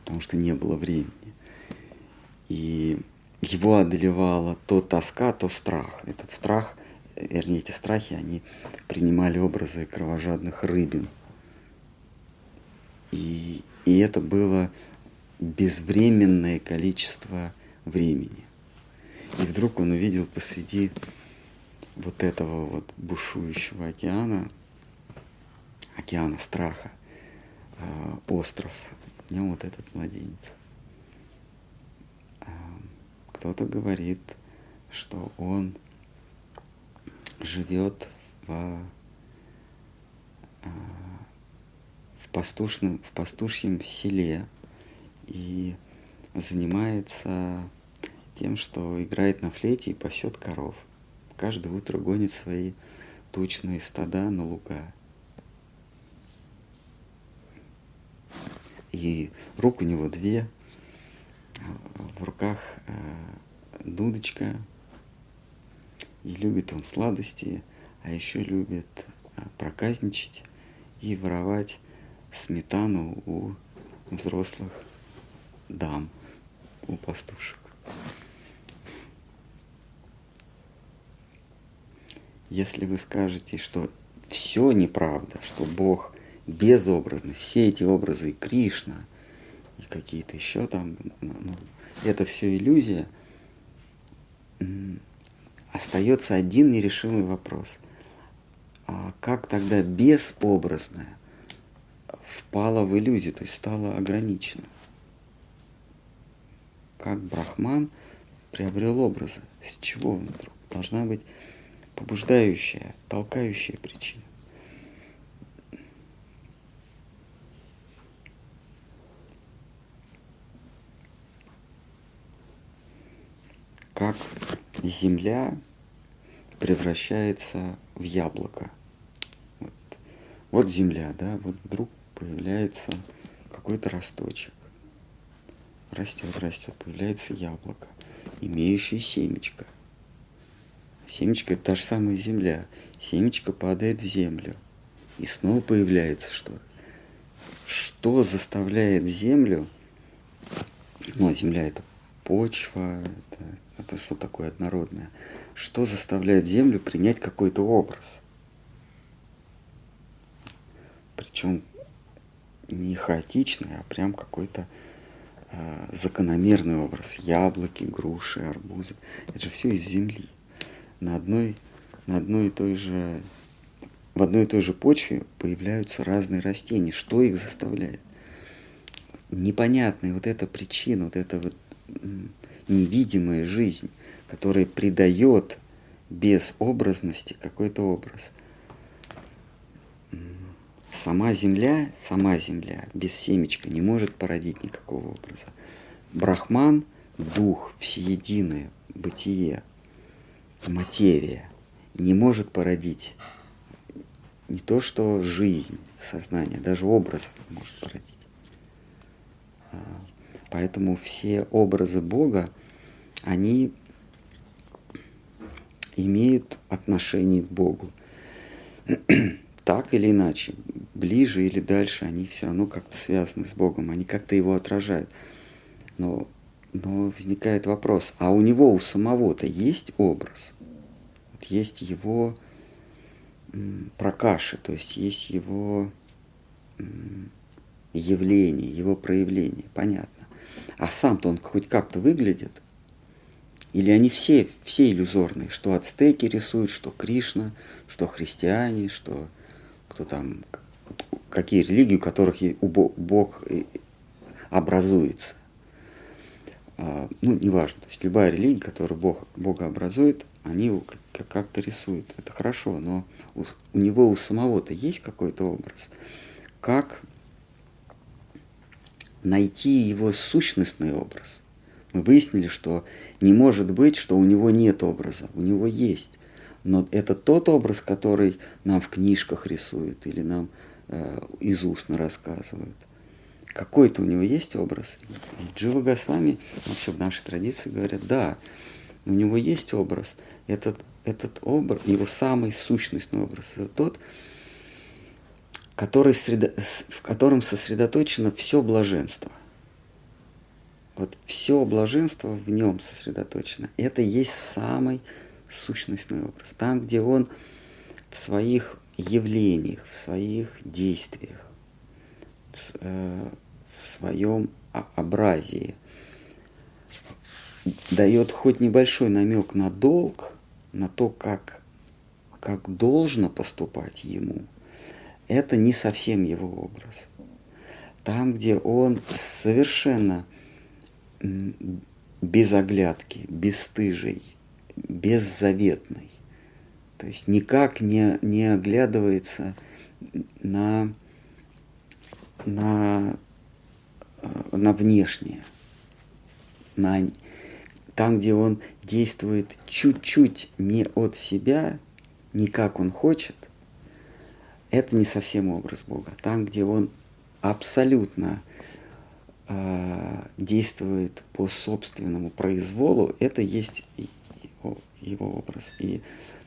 потому что не было времени. И его одолевала то тоска, то страх. Этот страх, вернее, эти страхи, они принимали образы кровожадных рыбин. И, и это было безвременное количество времени. И вдруг он увидел посреди вот этого вот бушующего океана, океана страха, э, остров, в нем вот этот младенец. Э, кто-то говорит, что он живет в, э, в, пастушном, в пастушьем селе и занимается тем, что играет на флейте и пасет коров. Каждое утро гонит свои тучные стада на луга. И рук у него две. В руках э, дудочка. И любит он сладости, а еще любит э, проказничать и воровать сметану у взрослых дам, у пастушек. Если вы скажете, что все неправда, что Бог безобразный, все эти образы, и Кришна, и какие-то еще там, ну, это все иллюзия, остается один нерешимый вопрос. А как тогда безобразное впала в иллюзию, то есть стала ограничена. Как Брахман приобрел образы, с чего вдруг должна быть побуждающая, толкающая причина. Как земля превращается в яблоко. Вот, вот земля, да, вот вдруг появляется какой-то росточек. Растет, растет, появляется яблоко, имеющее семечко. Семечко – это та же самая земля. Семечко падает в землю, и снова появляется что-то. Что заставляет землю, ну, земля – это почва, это, это что такое однородное, что заставляет землю принять какой-то образ? Причем не хаотичный, а прям какой-то э, закономерный образ. Яблоки, груши, арбузы. Это же все из земли. На одной, на одной и той же, в одной и той же почве появляются разные растения. Что их заставляет? Непонятная вот эта причина, вот эта вот невидимая жизнь, которая придает без образности какой-то образ. Сама земля, сама земля без семечка не может породить никакого образа. Брахман, дух, всеединое бытие, материя, не может породить не то что жизнь, сознание, даже образов не может породить. Поэтому все образы Бога, они имеют отношение к Богу. Так или иначе, ближе или дальше, они все равно как-то связаны с Богом, они как-то его отражают. Но, но возникает вопрос, а у него, у самого-то есть образ? Вот есть его пракаши, то есть есть его явление, его проявление, понятно. А сам-то он хоть как-то выглядит? Или они все, все иллюзорные? Что ацтеки рисуют, что Кришна, что христиане, что кто там, какие религии, у которых Бог образуется. Ну, неважно. То есть любая религия, которую Бог, Бога образует, они его как-то рисуют. Это хорошо, но у, у него у самого-то есть какой-то образ? Как найти его сущностный образ? Мы выяснили, что не может быть, что у него нет образа, у него есть. Но это тот образ, который нам в книжках рисуют или нам э, из устно рассказывают. Какой-то у него есть образ. И Джива Госвами, вообще в нашей традиции говорят, да, у него есть образ. Этот, этот образ, его самый сущностный образ, это тот, Который среда... в котором сосредоточено все блаженство. Вот все блаженство в нем сосредоточено. Это и есть самый сущностный образ. Там, где он в своих явлениях, в своих действиях, в, э, в своем образии дает хоть небольшой намек на долг, на то, как, как должно поступать ему, это не совсем его образ. Там, где он совершенно без оглядки, бесстыжий, беззаветный, то есть никак не, не оглядывается на, на, на внешнее, на, там, где он действует чуть-чуть не от себя, не как он хочет, это не совсем образ Бога. Там, где он абсолютно э, действует по собственному произволу, это есть его, его образ. И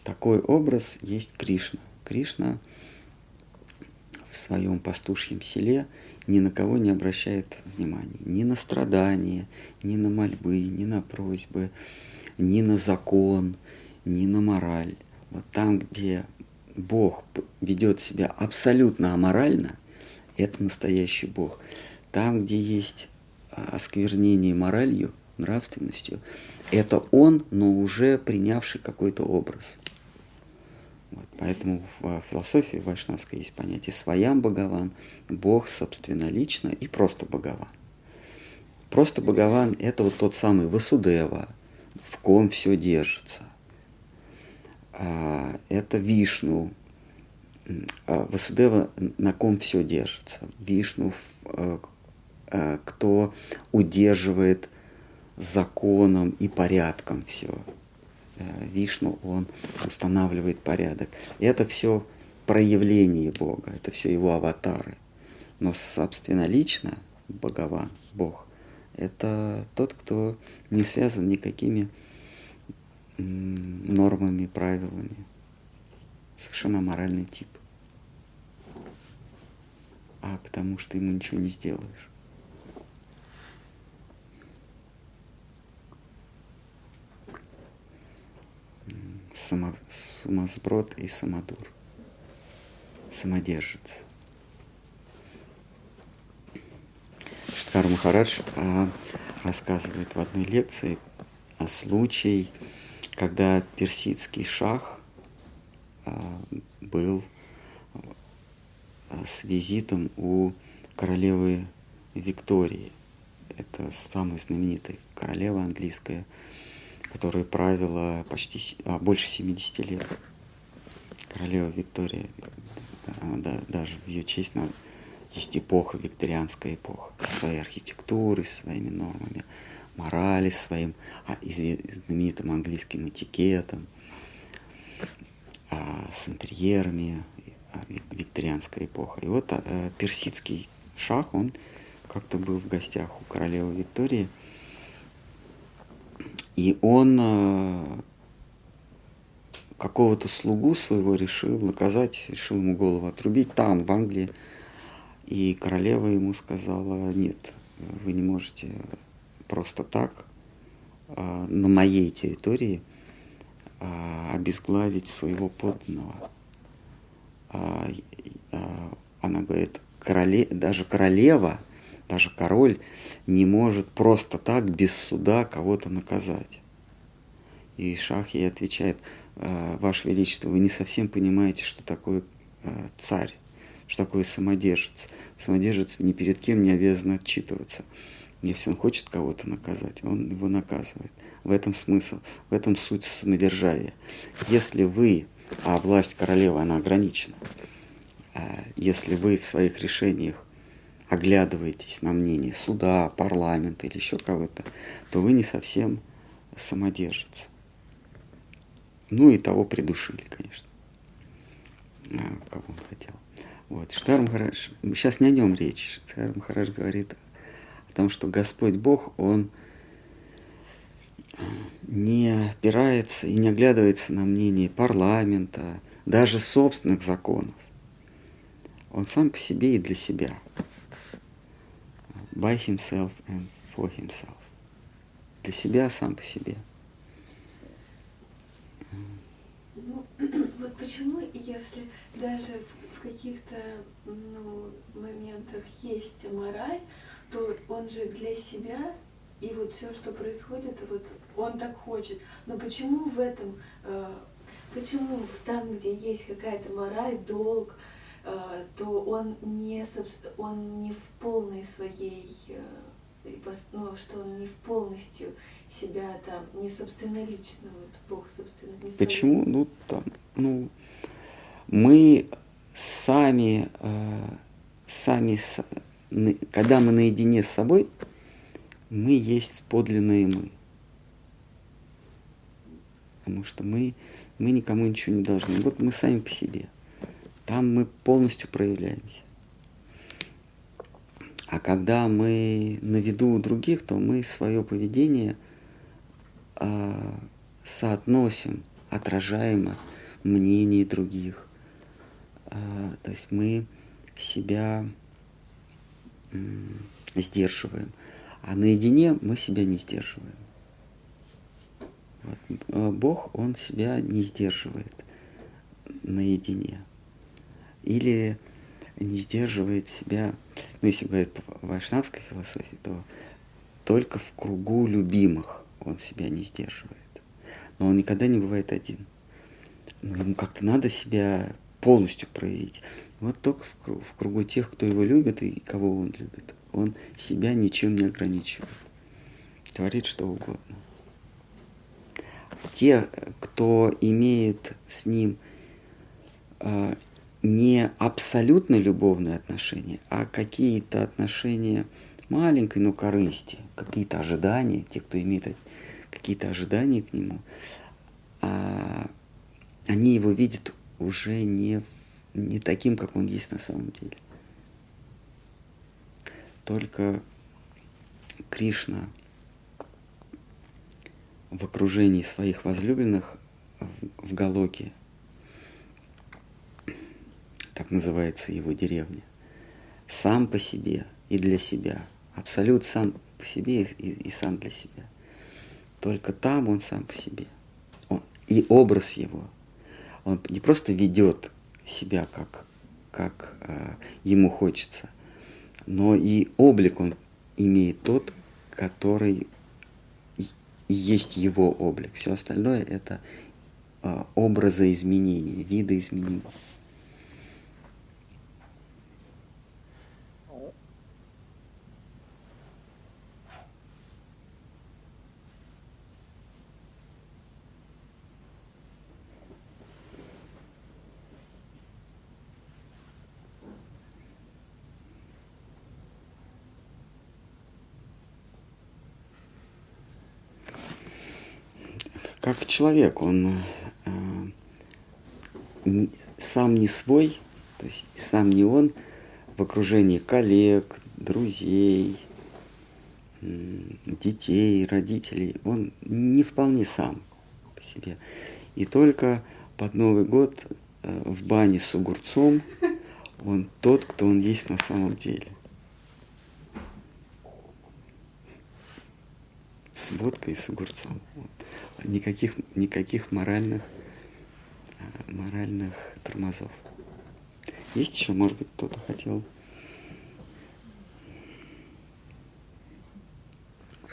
такой образ есть Кришна. Кришна в своем пастушьем селе ни на кого не обращает внимания. Ни на страдания, ни на мольбы, ни на просьбы, ни на закон, ни на мораль. Вот там, где Бог ведет себя абсолютно аморально, это настоящий Бог. Там, где есть осквернение моралью, нравственностью, это он, но уже принявший какой-то образ. Вот, поэтому в философии вайшнавской есть понятие «своям Бхагаван», «Бог собственно лично» и «просто Бхагаван». Просто Бхагаван – это вот тот самый Васудева, в ком все держится. Это Вишну, Васудева, на ком все держится. Вишну, кто удерживает законом и порядком все. Вишну, он устанавливает порядок. И это все проявление Бога, это все его аватары. Но, собственно, лично Бхагаван, Бог, это тот, кто не связан никакими нормами, правилами. Совершенно аморальный тип. А потому что ему ничего не сделаешь. Само, сумасброд и самодур. Самодержец. Шридхар Махарадж а, рассказывает в одной лекции о случае, когда персидский шах а, был с визитом у королевы Виктории. Это самая знаменитая королева английская, которая правила почти, а, больше семьдесят лет. Королева Виктория, да, даже в ее честь на, есть эпоха, викторианская эпоха, со своей архитектурой, со своими нормами морали, своим а, знаменитым английским этикетом, а, с интерьерами, а, викторианская эпоха. И вот а, персидский шах, он как-то был в гостях у королевы Виктории, и он э, какого-то слугу своего решил наказать, решил ему голову отрубить там, в Англии. И королева ему сказала: нет, вы не можете просто так э, на моей территории э, обезглавить своего подданного. Э, э, она говорит, короле, даже королева... Даже король не может просто так, без суда, кого-то наказать. И шах ей отвечает: «Ваше Величество, вы не совсем понимаете, что такое царь, что такое самодержец. Самодержец ни перед кем не обязан отчитываться. Если он хочет кого-то наказать, он его наказывает. В этом смысл, в этом суть самодержавия. Если вы, а власть королевы, она ограничена, если вы в своих решениях оглядываетесь на мнение суда, парламента или еще кого-то, то вы не совсем самодержец». Ну и того придушили, конечно, а, кого он хотел. Вот. Шридхар Махарадж, сейчас не о нем речь. Шридхар Махарадж говорит о том, что Господь Бог, Он не опирается и не оглядывается на мнение парламента, даже собственных законов. Он сам по себе и для себя. By himself and for himself. Для себя, сам по себе. Ну, вот почему, если даже в, в каких-то ну, моментах есть мораль, то он же для себя, и вот все, что происходит, вот он так хочет. Но почему в этом, э, почему там, где есть какая-то мораль, долг, то он не, он не в полной своей, ну, что он не в полностью себя там, не собственнолично, вот Бог собственно. Не Почему? Свой... Ну, там, ну, мы сами, э, сами, с, на, когда мы наедине с собой, мы есть подлинные мы. Потому что мы, мы никому ничего не должны. Вот мы сами по себе. Там мы полностью проявляемся. А когда мы на виду у других, то мы свое поведение э, соотносим, отражаем мнение других. Э, то есть мы себя э, сдерживаем. А наедине мы себя не сдерживаем. Вот. Бог, Он себя не сдерживает наедине. Или не сдерживает себя, ну, если говорить по вайшнавской философии, то только в кругу любимых он себя не сдерживает. Но он никогда не бывает один. но ему как-то надо себя полностью проявить. Вот только в кругу, в кругу тех, кто его любит и кого он любит, он себя ничем не ограничивает, творит что угодно. Те, кто имеет с ним э, не абсолютно любовные отношения, а какие-то отношения маленькой, но корысти, какие-то ожидания, те, кто имеет какие-то ожидания к нему, э, они его видят уже не, не таким, как он есть на самом деле. Только Кришна в окружении своих возлюбленных в Голоке, так называется его деревня, сам по себе и для себя, абсолют сам по себе и, и сам для себя. Только там он сам по себе. Он, и образ его, он не просто ведет себя, как, как э, ему хочется, но и облик он имеет тот, который и есть его облик. Все остальное – это э, образы изменения, виды изменений. Как человек, он э, сам не свой, то есть сам не он, в окружении коллег, друзей, детей, родителей, он не вполне сам по себе. И только под Новый год э, в бане с огурцом он тот, кто он есть на самом деле. С водкой и с огурцом. Вот. Никаких, никаких моральных, моральных тормозов. Есть еще, может быть, кто-то хотел?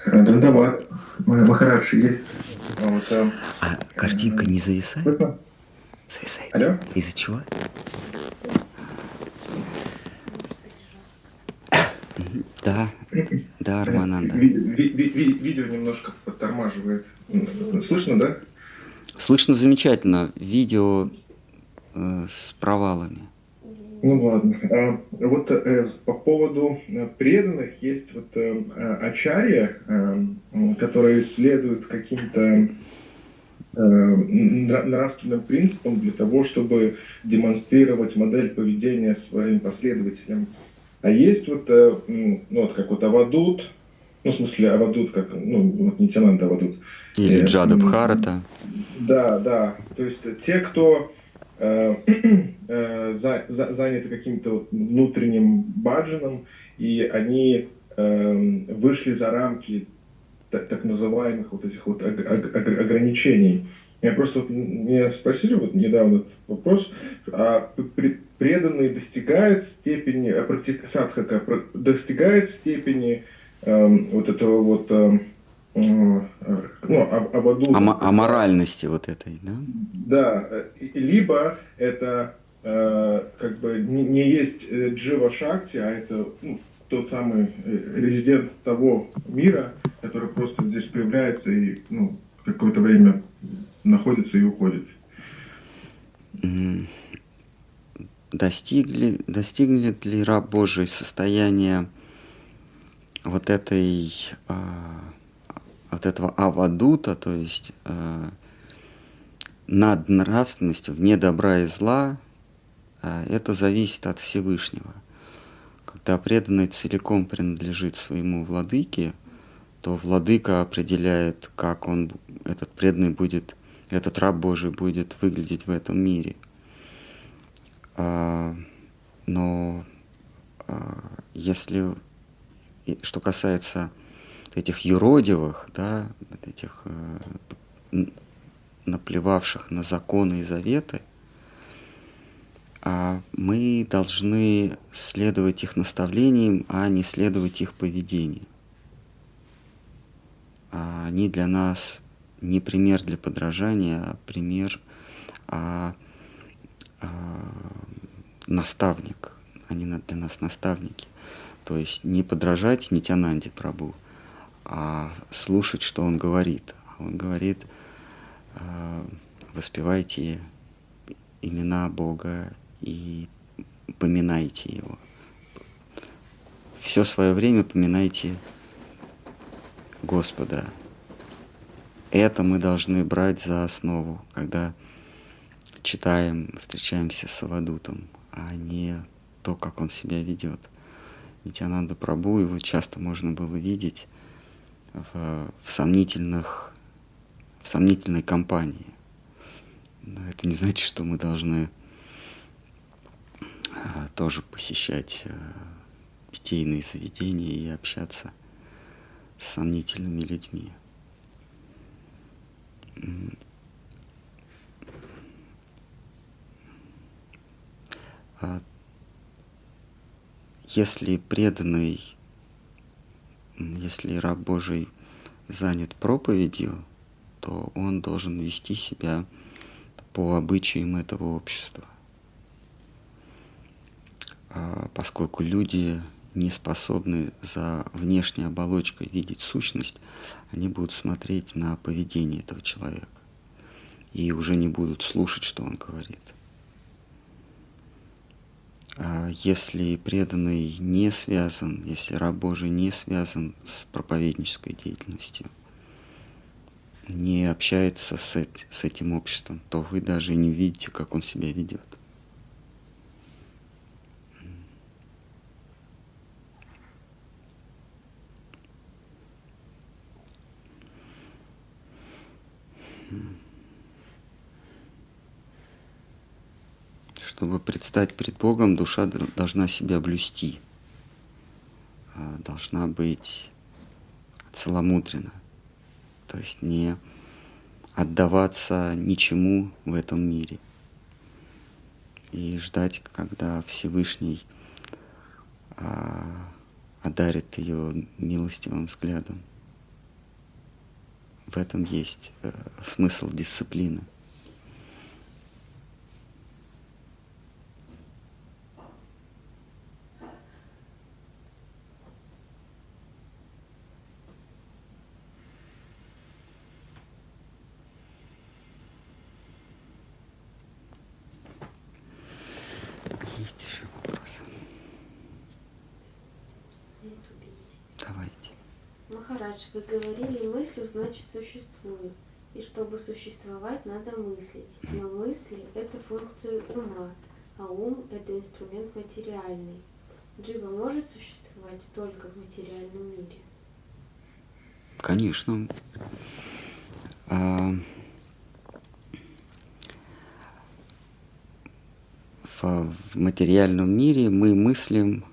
Дандава, Махарадж есть. А картинка не зависает? Зависает. Алло? Из-за чего? Да, да, Романанда. Ви- ви- ви- видео немножко подтормаживает. Слышно, да? Слышно замечательно. Видео э, с провалами. Ну ладно. А, вот э, по поводу преданных есть вот э, ачарья, э, которые следуют каким-то нравственным принципам для того, чтобы демонстрировать модель поведения своим последователям. А есть вот, ну, вот как вот Авадут, ну, в смысле Авадут, как, ну, вот Нитьянанда Авадут. Или Джада Бхарата. Да, да. То есть те, кто э, э, за, за, заняты каким-то вот внутренним баджаном, и они э, вышли за рамки так, так называемых вот этих вот ог- ог- ограничений. Я просто вот, меня спросили вот недавно этот вопрос, а при... преданный достигает степени, садхака достигает степени э, вот этого вот э, ну, авадута. О, о моральности вот этой, да? Да. Либо это э, как бы не, не есть джива шакти, а это, ну, тот самый резидент того мира, который просто здесь появляется и, ну, какое-то время находится и уходит. Mm. Достигли, достигнет ли раб Божий состояние вот, этой, э, вот этого авадута, то есть э, над нравственностью, вне добра и зла, э, это зависит от Всевышнего. Когда преданный целиком принадлежит своему владыке, то владыка определяет, как он, этот преданный будет, этот раб Божий будет выглядеть в этом мире. Но если, что касается этих юродивых, да, этих наплевавших на законы и заветы, мы должны следовать их наставлениям, а не следовать их поведению. Они для нас не пример для подражания, а пример, а, а наставник. Они для нас наставники. То есть не подражать Нитьянанде Прабху, а слушать, что он говорит. Он говорит, э, воспевайте имена Бога и поминайте Его. Все свое время поминайте Господа. Это мы должны брать за основу, когда читаем, встречаемся с Авадутом, а не то, как он себя ведет. Нитьянанда Прабху, его часто можно было видеть в, в, сомнительных, в сомнительной компании. Но это не значит, что мы должны а, тоже посещать а, питейные заведения и общаться с сомнительными людьми. А, Если преданный, если раб Божий занят проповедью, то он должен вести себя по обычаям этого общества, поскольку люди не способны за внешней оболочкой видеть сущность, они будут смотреть на поведение этого человека и уже не будут слушать, что он говорит. Если преданный не связан, если раб Божий не связан с проповеднической деятельностью, не общается с, эт- с этим обществом, то вы даже не видите, как он себя ведет. Чтобы предстать перед Богом, душа должна себя блюсти, должна быть целомудрена, то есть не отдаваться ничему в этом мире и ждать, когда Всевышний одарит ее милостивым взглядом. В этом есть смысл дисциплины. Есть еще вопросы? На ютубе есть. Давайте. Махарадж, вы говорили, мыслью значит существую. И чтобы существовать, надо мыслить. Но мысли — это функция ума, а ум — это инструмент материальный. Джива может существовать только в материальном мире? Конечно. А... В материальном мире мы мыслим,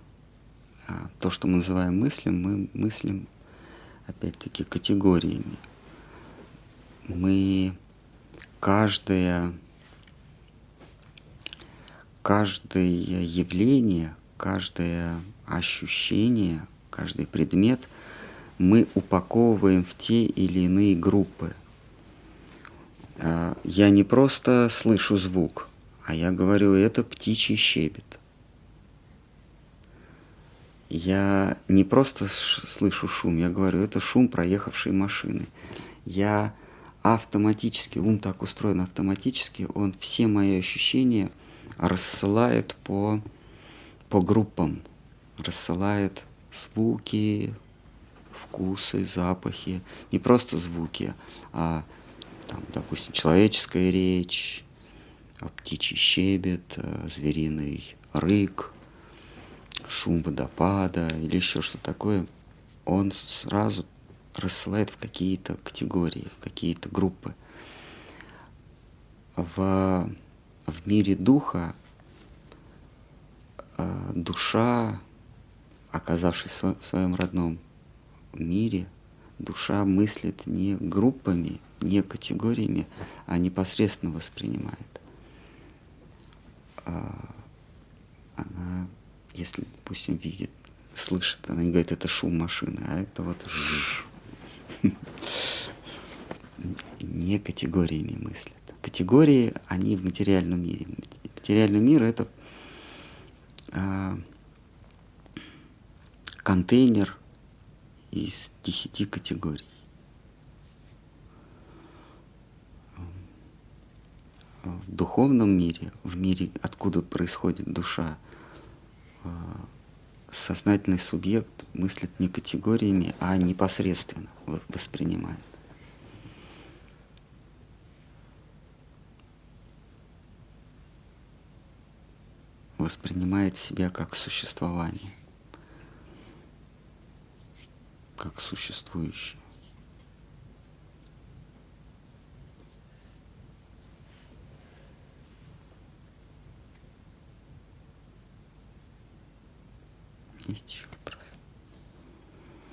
то, что мы называем мыслим, мы мыслим, опять-таки, категориями. Мы каждое, каждое явление, каждое ощущение, каждый предмет мы упаковываем в те или иные группы. Я не просто слышу звук, а я говорю, это птичий щебет. Я не просто ш- слышу шум, я говорю, это шум проехавшей машины. Я автоматически, ум так устроен автоматически, он все мои ощущения рассылает по, по группам. Рассылает звуки, вкусы, запахи. Не просто звуки, а, там, допустим, человеческая речь, птичий щебет, звериный рык, шум водопада или еще что такое, он сразу рассылает в какие-то категории, в какие-то группы. В, в мире духа душа, оказавшись в своем родном мире, душа мыслит не группами, не категориями, а непосредственно воспринимает. Она, если, допустим, видит, слышит, она не говорит, это шум машины, а это вот жжж. Не категориями мыслят. категории, они в материальном мире. Материальный мир — это э, контейнер из десяти категорий. В духовном мире, в мире, откуда происходит душа, э, сознательный субъект мыслит не категориями, а непосредственно воспринимает. Воспринимает себя как существование, как существующее. Есть еще вопрос.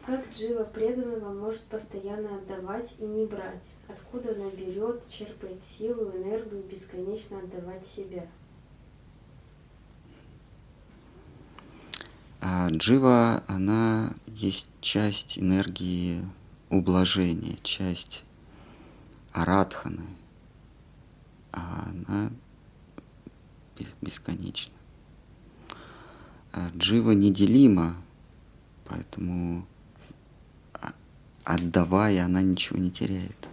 Как джива преданного может постоянно отдавать и не брать? Откуда она берет, черпает силу, энергию, бесконечно отдавать себя? А джива, она есть часть энергии ублажения, часть арадханы. А она бесконечна. А джива неделима, поэтому, отдавая, она ничего не теряет.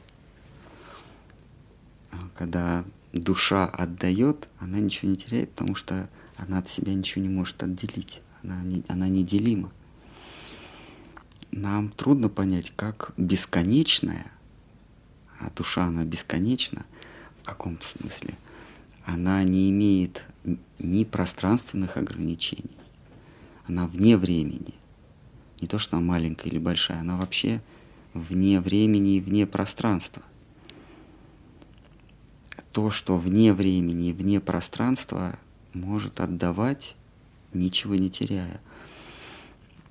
Когда душа отдает, она ничего не теряет, потому что она от себя ничего не может отделить. Она, не, она неделима. Нам трудно понять, как бесконечная, а душа, она бесконечна, в каком смысле, она не имеет ни пространственных ограничений, она вне времени. Не то, что она маленькая или большая, она вообще вне времени и вне пространства. То, что вне времени и вне пространства, может отдавать, ничего не теряя.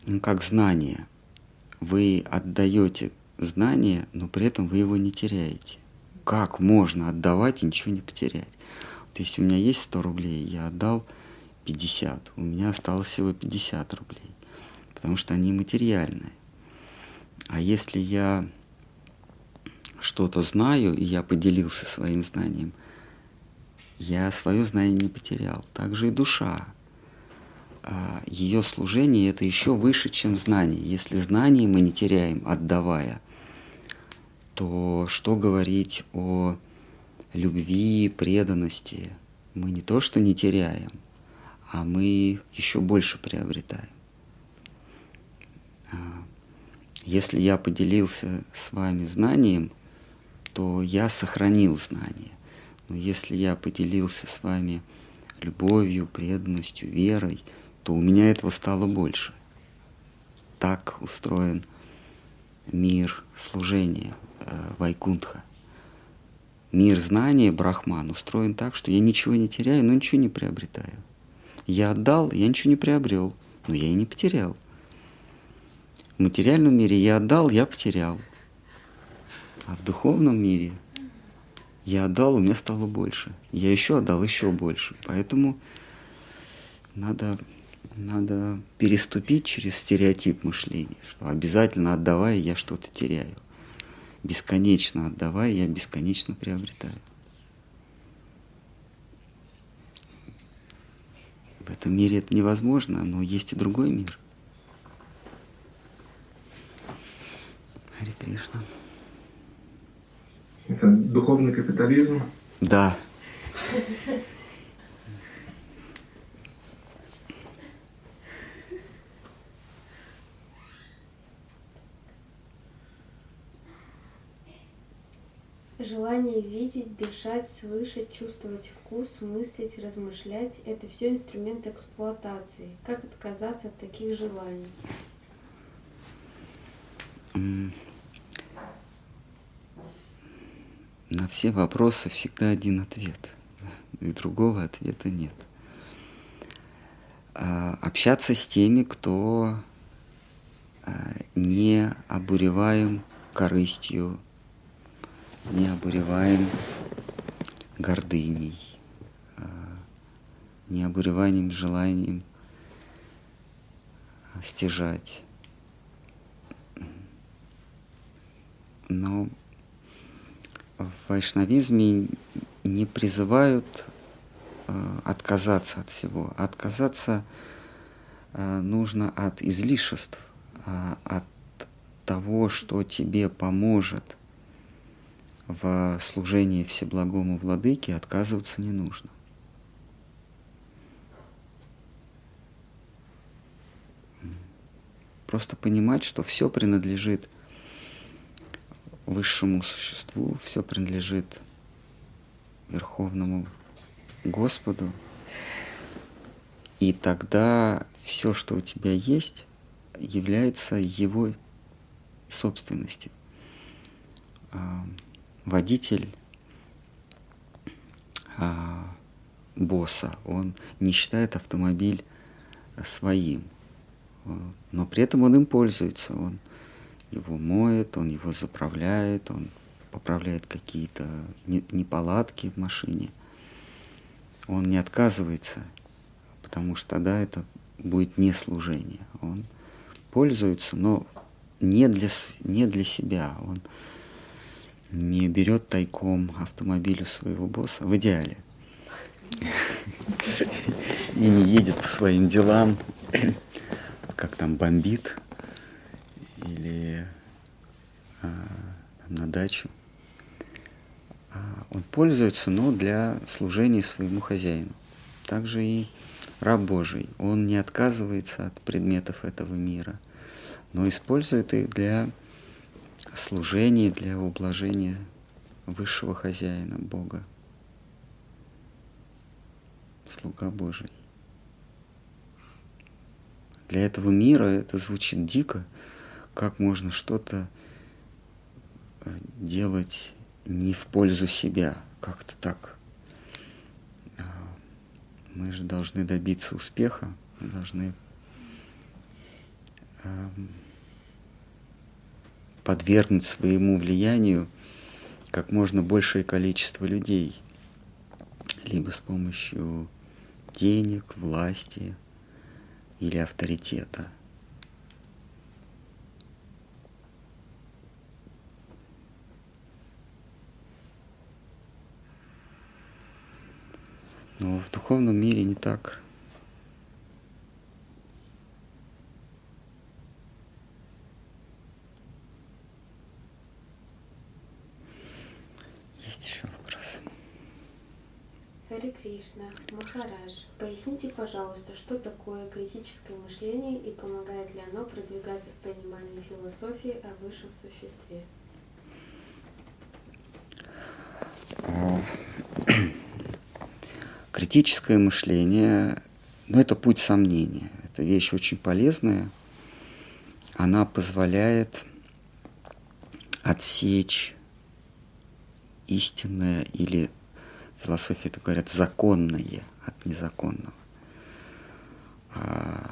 Ну, как знание. Вы отдаете знание, но при этом вы его не теряете. Как можно отдавать и ничего не потерять? Вот если у меня есть сто рублей, я отдал пятьдесят, у меня осталось всего пятьдесят рублей, потому что они материальные. А если я что-то знаю, и я поделился своим знанием, я свое знание не потерял. Так же и душа. Ее служение — это еще выше, чем знание. Если знание мы не теряем, отдавая, то что говорить о любви, преданности? Мы не то что не теряем, а мы еще больше приобретаем. Если я поделился с вами знанием, то я сохранил знание. Но если я поделился с вами любовью, преданностью, верой, то у меня этого стало больше. Так устроен мир служения, э, Вайкунтха. Мир знания, Брахман, устроен так, что я ничего не теряю, но ничего не приобретаю. Я отдал, я ничего не приобрел, но я и не потерял. В материальном мире я отдал, я потерял. А в духовном мире я отдал, у меня стало больше. Я еще отдал, еще больше. Поэтому надо, надо переступить через стереотип мышления, что обязательно отдавая, я что-то теряю. Бесконечно отдавая, я бесконечно приобретаю. В этом мире это невозможно, но есть и другой мир. Хари Кришна. Это духовный капитализм? Да. Желание видеть, дышать, слышать, чувствовать вкус, мыслить, размышлять — это все инструмент эксплуатации. Как отказаться от таких желаний? Mm. На все вопросы всегда один ответ, и другого ответа нет. Общаться с теми, кто не обуреваем корыстью, не обуреваем гордыней, не обуреваем желанием стяжать. Но в вайшнавизме не призывают э, отказаться от всего. Отказаться э, нужно от излишеств, э, от того, что тебе поможет в служении Всеблагому Владыке, отказываться не нужно. Просто понимать, что все принадлежит высшему существу, все принадлежит Верховному Господу, и тогда все, что у тебя есть, является его собственностью. Водитель босса, он не считает автомобиль своим, но при этом он им пользуется, он его моет, он его заправляет, он поправляет какие-то неполадки в машине. Он не отказывается, потому что тогда это будет не служение. Он пользуется, но не для, не для себя. Он не берет тайком автомобиль у своего босса, в идеале. И не едет по своим делам, как там бомбит, или а, на дачу. А, он пользуется, но для служения своему хозяину. Также и раб Божий. Он не отказывается от предметов этого мира, но использует их для служения, для ублажения высшего хозяина, Бога. Слуга Божий. Для этого мира это звучит дико. Как можно что-то делать не в пользу себя? Как-то так. Мы же должны добиться успеха, мы должны подвергнуть своему влиянию как можно большее количество людей, либо с помощью денег, власти или авторитета. Но в духовном мире не так. Есть еще вопросы? Харе Кришна, Махарадж, поясните, пожалуйста, что такое критическое мышление и помогает ли оно продвигаться в понимании философии о высшем существе? Критическое мышление, ну, это путь сомнения, это вещь очень полезная, она позволяет отсечь истинное, или в философии это говорят, законное от незаконного. В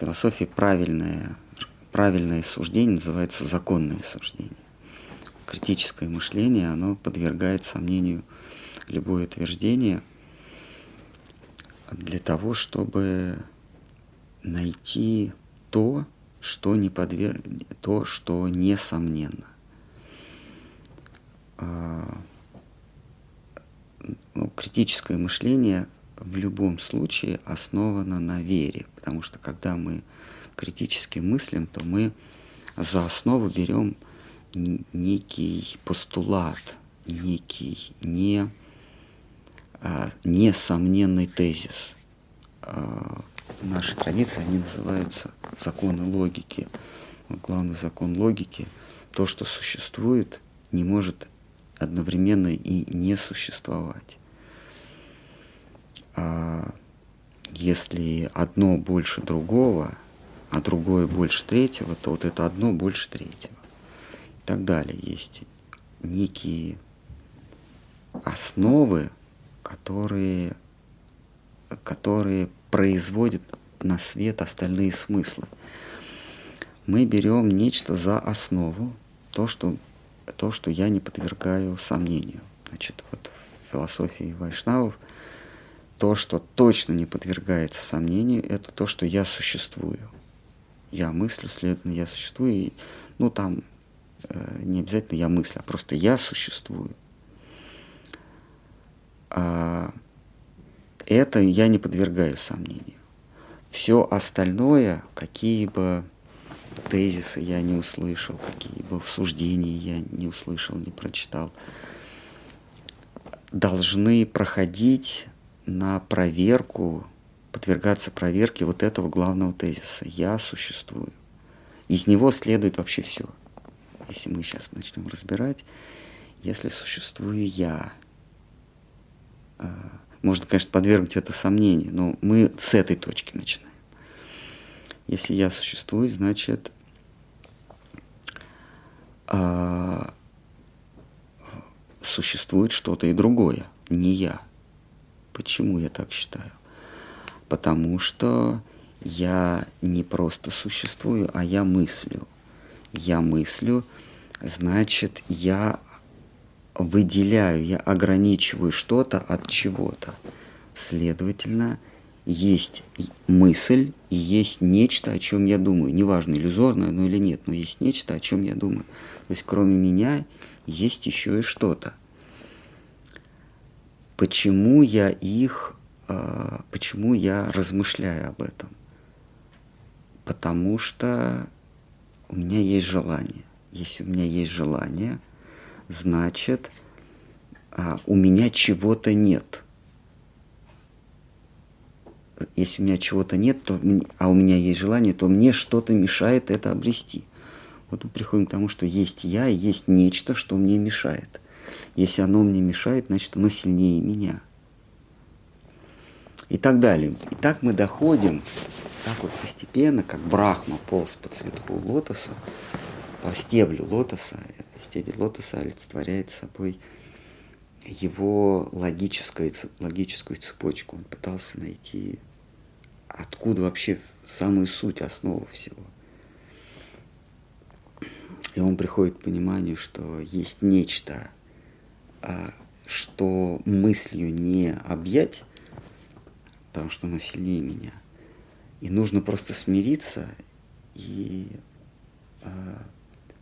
философии правильное, правильное суждение называется законное суждение. Критическое мышление, оно подвергает сомнению любое утверждение для того, чтобы найти то, что не подвер... то, что несомненно. Ну, критическое мышление в любом случае основано на вере, потому что когда мы критически мыслим, то мы за основу берем некий постулат, некий не несомненный тезис. Наши традиции, они называются законы логики. Главный закон логики – то, что существует, не может одновременно и не существовать. Если одно больше другого, а другое больше третьего, то вот это одно больше третьего. И так далее. Есть некие основы, которые, которые производят на свет остальные смыслы. Мы берем нечто за основу, то, что, то, что я не подвергаю сомнению. Значит, вот в философии вайшнавов то, что точно не подвергается сомнению, это то, что я существую. Я мыслю, следовательно, я существую. И, ну, там э, не обязательно я мыслю, а просто я существую. это я не подвергаю сомнению. Все остальное, какие бы тезисы я не услышал, какие бы суждения я не услышал, не прочитал, должны проходить на проверку, подвергаться проверке вот этого главного тезиса. Я существую. Из него следует вообще все. Если мы сейчас начнем разбирать, если существую я, можно, конечно, подвергнуть это сомнению, но мы с этой точки начинаем. Если я существую, значит, а, существует что-то и другое, не я. Почему я так считаю? Потому что я не просто существую, а я мыслю. Я мыслю, значит, я выделяю, я ограничиваю что-то от чего-то. Следовательно, есть мысль и есть нечто, о чем я думаю. Неважно, иллюзорное оно или нет, но есть нечто, о чем я думаю. То есть, кроме меня, есть еще и что-то. Почему я их, почему я размышляю об этом? Потому что у меня есть желание. Если у меня есть желание, значит, у меня чего-то нет. Если у меня чего-то нет, то, а у меня есть желание, то мне что-то мешает это обрести. Вот мы приходим к тому, что есть я, и есть нечто, что мне мешает. Если оно мне мешает, значит, оно сильнее меня. И так далее. И так мы доходим, так вот постепенно, как Брахма полз по цветку лотоса, по стеблю лотоса. Стебель лотоса олицетворяет собой его логическую, логическую цепочку. Он пытался найти, откуда вообще самую суть, основу всего. И он приходит к пониманию, что есть нечто, что мыслью не объять, потому что оно сильнее меня. И нужно просто смириться и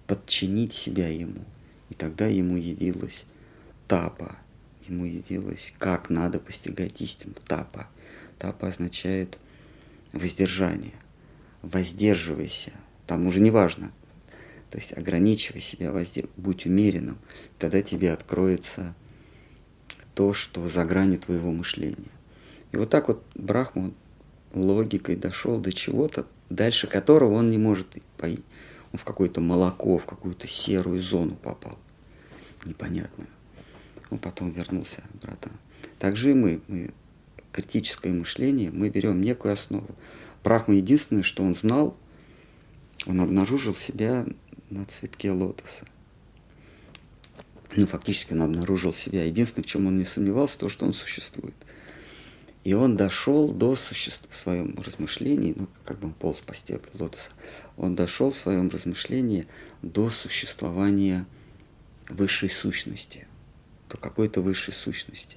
подчинить себя ему. И тогда ему явилась тапа, ему явилось, как надо постигать истину. Тапа. Тапа означает воздержание. Воздерживайся. Там уже не важно. То есть ограничивай себя, возде... будь умеренным. Тогда тебе откроется то, что за гранью твоего мышления. И вот так вот Брахма логикой дошел до чего-то, дальше которого он не может пойти. Он в какое-то молоко, в какую-то серую зону попал. Непонятную. Он потом вернулся обратно. Так же и мы. мы. Критическое мышление, мы берем некую основу. Брахма единственное, что он знал, он обнаружил себя на цветке лотоса. Ну, фактически он обнаружил себя. Единственное, в чем он не сомневался, то, что он существует. И он дошел до существа в своем размышлении, ну, как бы он полз по стеблю лотоса, он дошел в своем размышлении до существования высшей сущности, до какой-то высшей сущности.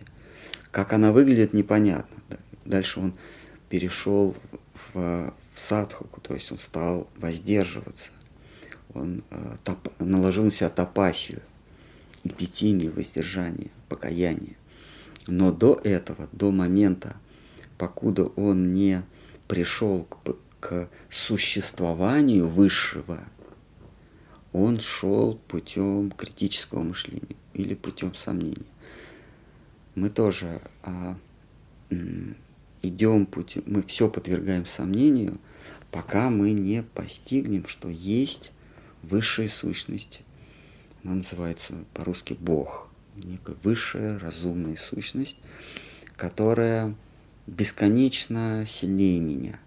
Как она выглядит, непонятно. Да? Дальше он перешел в, в садхуку, то есть он стал воздерживаться, он э, топ, наложил на себя тапасию, ипитинию, воздержание, покаяние. Но до этого, до момента, покуда он не пришел к, к существованию высшего, он шел путем критического мышления или путем сомнения. Мы тоже а, идем путем, мы все подвергаем сомнению, пока мы не постигнем, что есть высшая сущность. Она называется по-русски Бог. Некая высшая разумная сущность, которая бесконечно сильнее меня.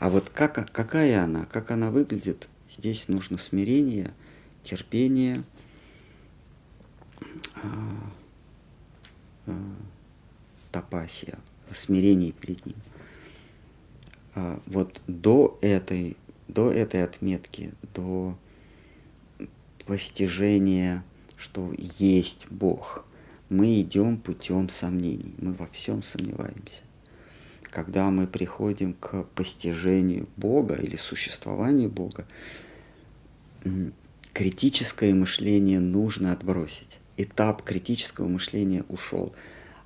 А вот как, какая она, как она выглядит, здесь нужно смирение, терпение, тапасия, смирение перед ним. Вот до этой, до этой отметки, до постижения, что есть Бог, мы идем путем сомнений, мы во всем сомневаемся. Когда мы приходим к постижению Бога или существованию Бога, критическое мышление нужно отбросить. этап критического мышления ушел.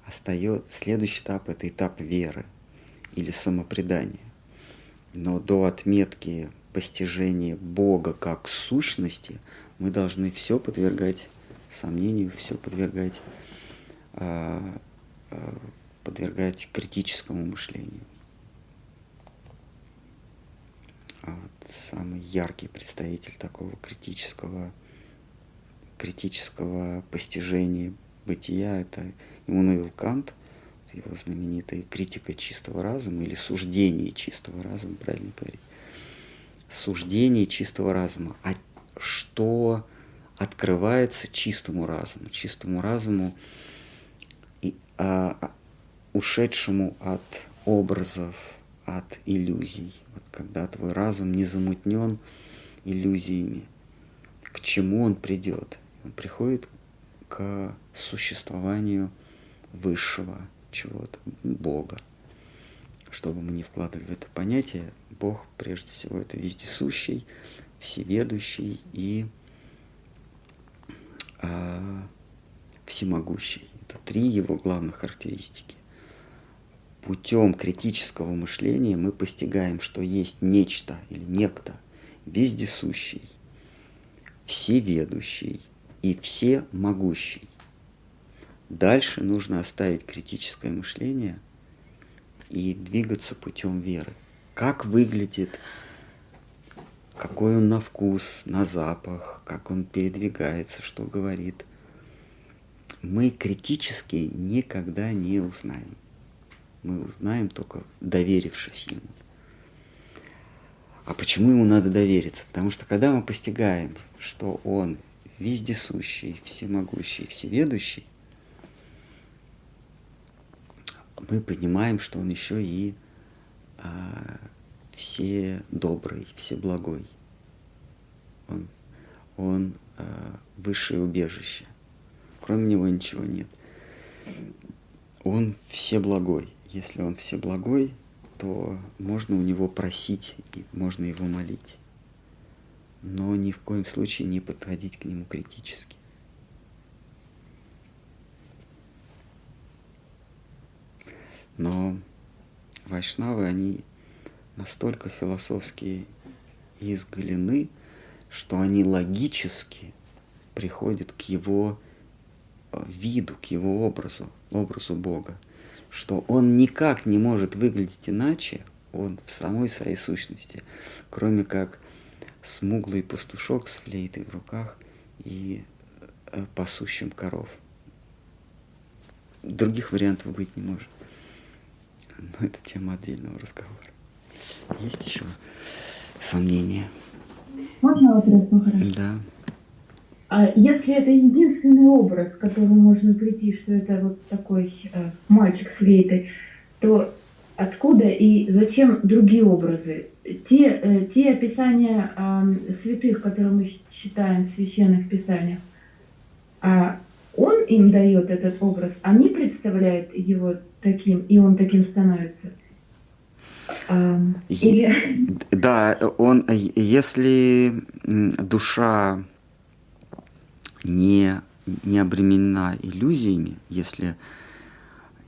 Остаёт, следующий этап — это этап веры или самопредания. Но до отметки постижения Бога как сущности мы должны все подвергать сомнению, все подвергать, э, э, подвергать критическому мышлению. А вот самый яркий представитель такого критического, критического постижения бытия — это Иммануил Кант, его знаменитая критика чистого разума или суждение чистого разума, правильно говорить. Суждение чистого разума. А что открывается чистому разуму? Чистому разуму, и, а, ушедшему от образов, от иллюзий. Вот когда твой разум не замутнен иллюзиями, к чему он придет? Он приходит к существованию высшего чего-то, Бога. Что бы мы ни вкладывали в это понятие, Бог, прежде всего, это вездесущий, всеведущий и э, всемогущий. Это три его главных характеристики. Путем критического мышления мы постигаем, что есть нечто или некто вездесущий, всеведущий и всемогущий. Дальше нужно оставить критическое мышление и двигаться путем веры. Как выглядит, какой он на вкус, на запах, как он передвигается, что говорит, мы критически никогда не узнаем. Мы узнаем, только доверившись ему. А почему ему надо довериться? Потому что когда мы постигаем, что он вездесущий, всемогущий, всеведущий, мы понимаем, что он еще и а, вседобрый, всеблагой. Он, он а, высшее убежище. Кроме него ничего нет. Он всеблагой. Если он всеблагой, то можно у него просить, и можно его молить. Но ни в коем случае не подходить к нему критически. Но вайшнавы, они настолько философски изгалены, что они логически приходят к его виду, к его образу, образу Бога, что он никак не может выглядеть иначе, он в самой своей сущности, кроме как смуглый пастушок с флейтой в руках и пасущим коров. Других вариантов быть не может. Но это тема отдельного разговора. Есть еще сомнения? Можно вопрос, Махарадж? Да. А если это единственный образ, к которому можно прийти, что это вот такой э, мальчик с флейтой, то откуда и зачем другие образы? Те, э, те описания э, святых, которые мы читаем в священных писаниях, э, он им дает этот образ, они представляют его таким, и он таким становится. А, или... Да, он, если душа не, не обременена иллюзиями, если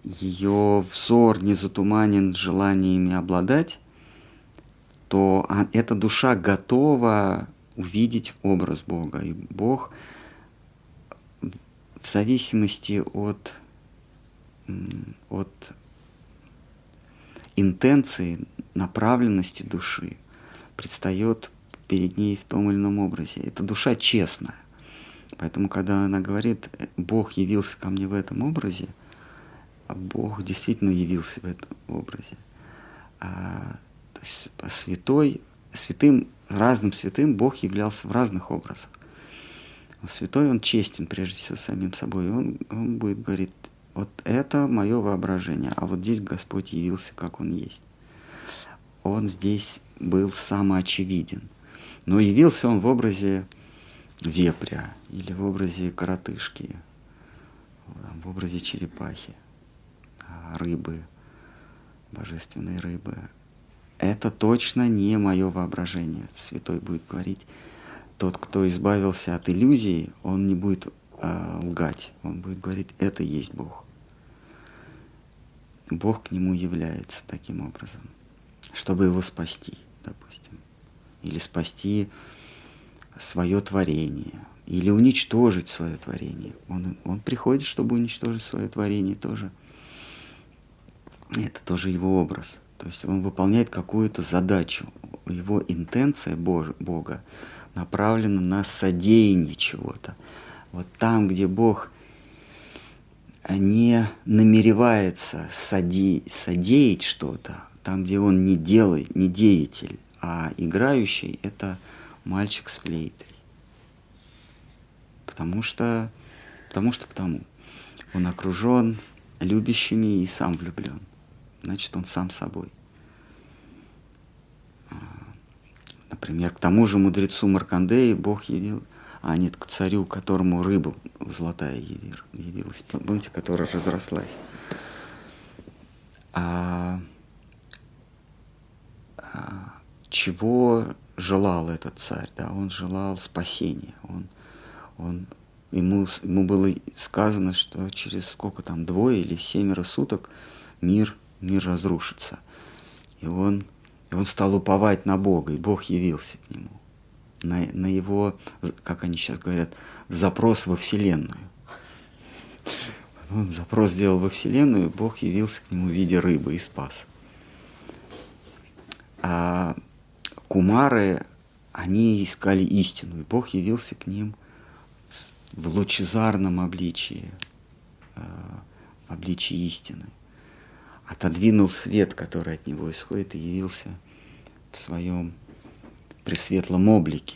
ее взор не затуманен желаниями обладать, то эта душа готова увидеть образ Бога. И Бог в зависимости от от интенции, направленности души, предстает перед ней в том или ином образе. Это душа честная. Поэтому, когда она говорит, Бог явился ко мне в этом образе, Бог действительно явился в этом образе. А, то есть святой, святым, разным святым Бог являлся в разных образах. Святой, он честен, прежде всего, самим собой. И он, он будет говорить, вот это мое воображение, а вот здесь Господь явился, как Он есть. Он здесь был самоочевиден. Но явился Он в образе вепря или в образе коротышки, в образе черепахи, рыбы, божественной рыбы. Это точно не мое воображение, святой будет говорить. Тот, кто избавился от иллюзии, он не будет э, лгать. Он будет говорить, это есть Бог. Бог к нему является таким образом, чтобы его спасти, допустим. Или спасти свое творение. Или уничтожить свое творение. Он, он приходит, чтобы уничтожить свое творение тоже. Это тоже его образ. То есть он выполняет какую-то задачу. Его интенция Бога направлена на содеяние чего-то. Вот там, где Бог не намеревается соде... содеять что-то, там, где он не, делает, не деятель, а играющий, это мальчик с флейтой. Потому что, потому что потому. Он окружен любящими и сам влюблен. Значит, он сам собой. Например, к тому же мудрецу Маркандеи Бог явил, а нет, к царю, которому рыба золотая явилась, помните, которая разрослась. А, а, чего желал этот царь? Да? Он желал спасения. Он, он, ему, ему было сказано, что через сколько там, двое или семеро суток мир, мир разрушится. И он... И он стал уповать на Бога, и Бог явился к нему. На, на его, как они сейчас говорят, запрос во Вселенную. Он запрос сделал во Вселенную, и Бог явился к нему в виде рыбы и спас. А кумары, они искали истину, и Бог явился к ним в лучезарном обличии, в обличии истины. Отодвинул свет, который от него исходит, и явился в своем пресветлом облике.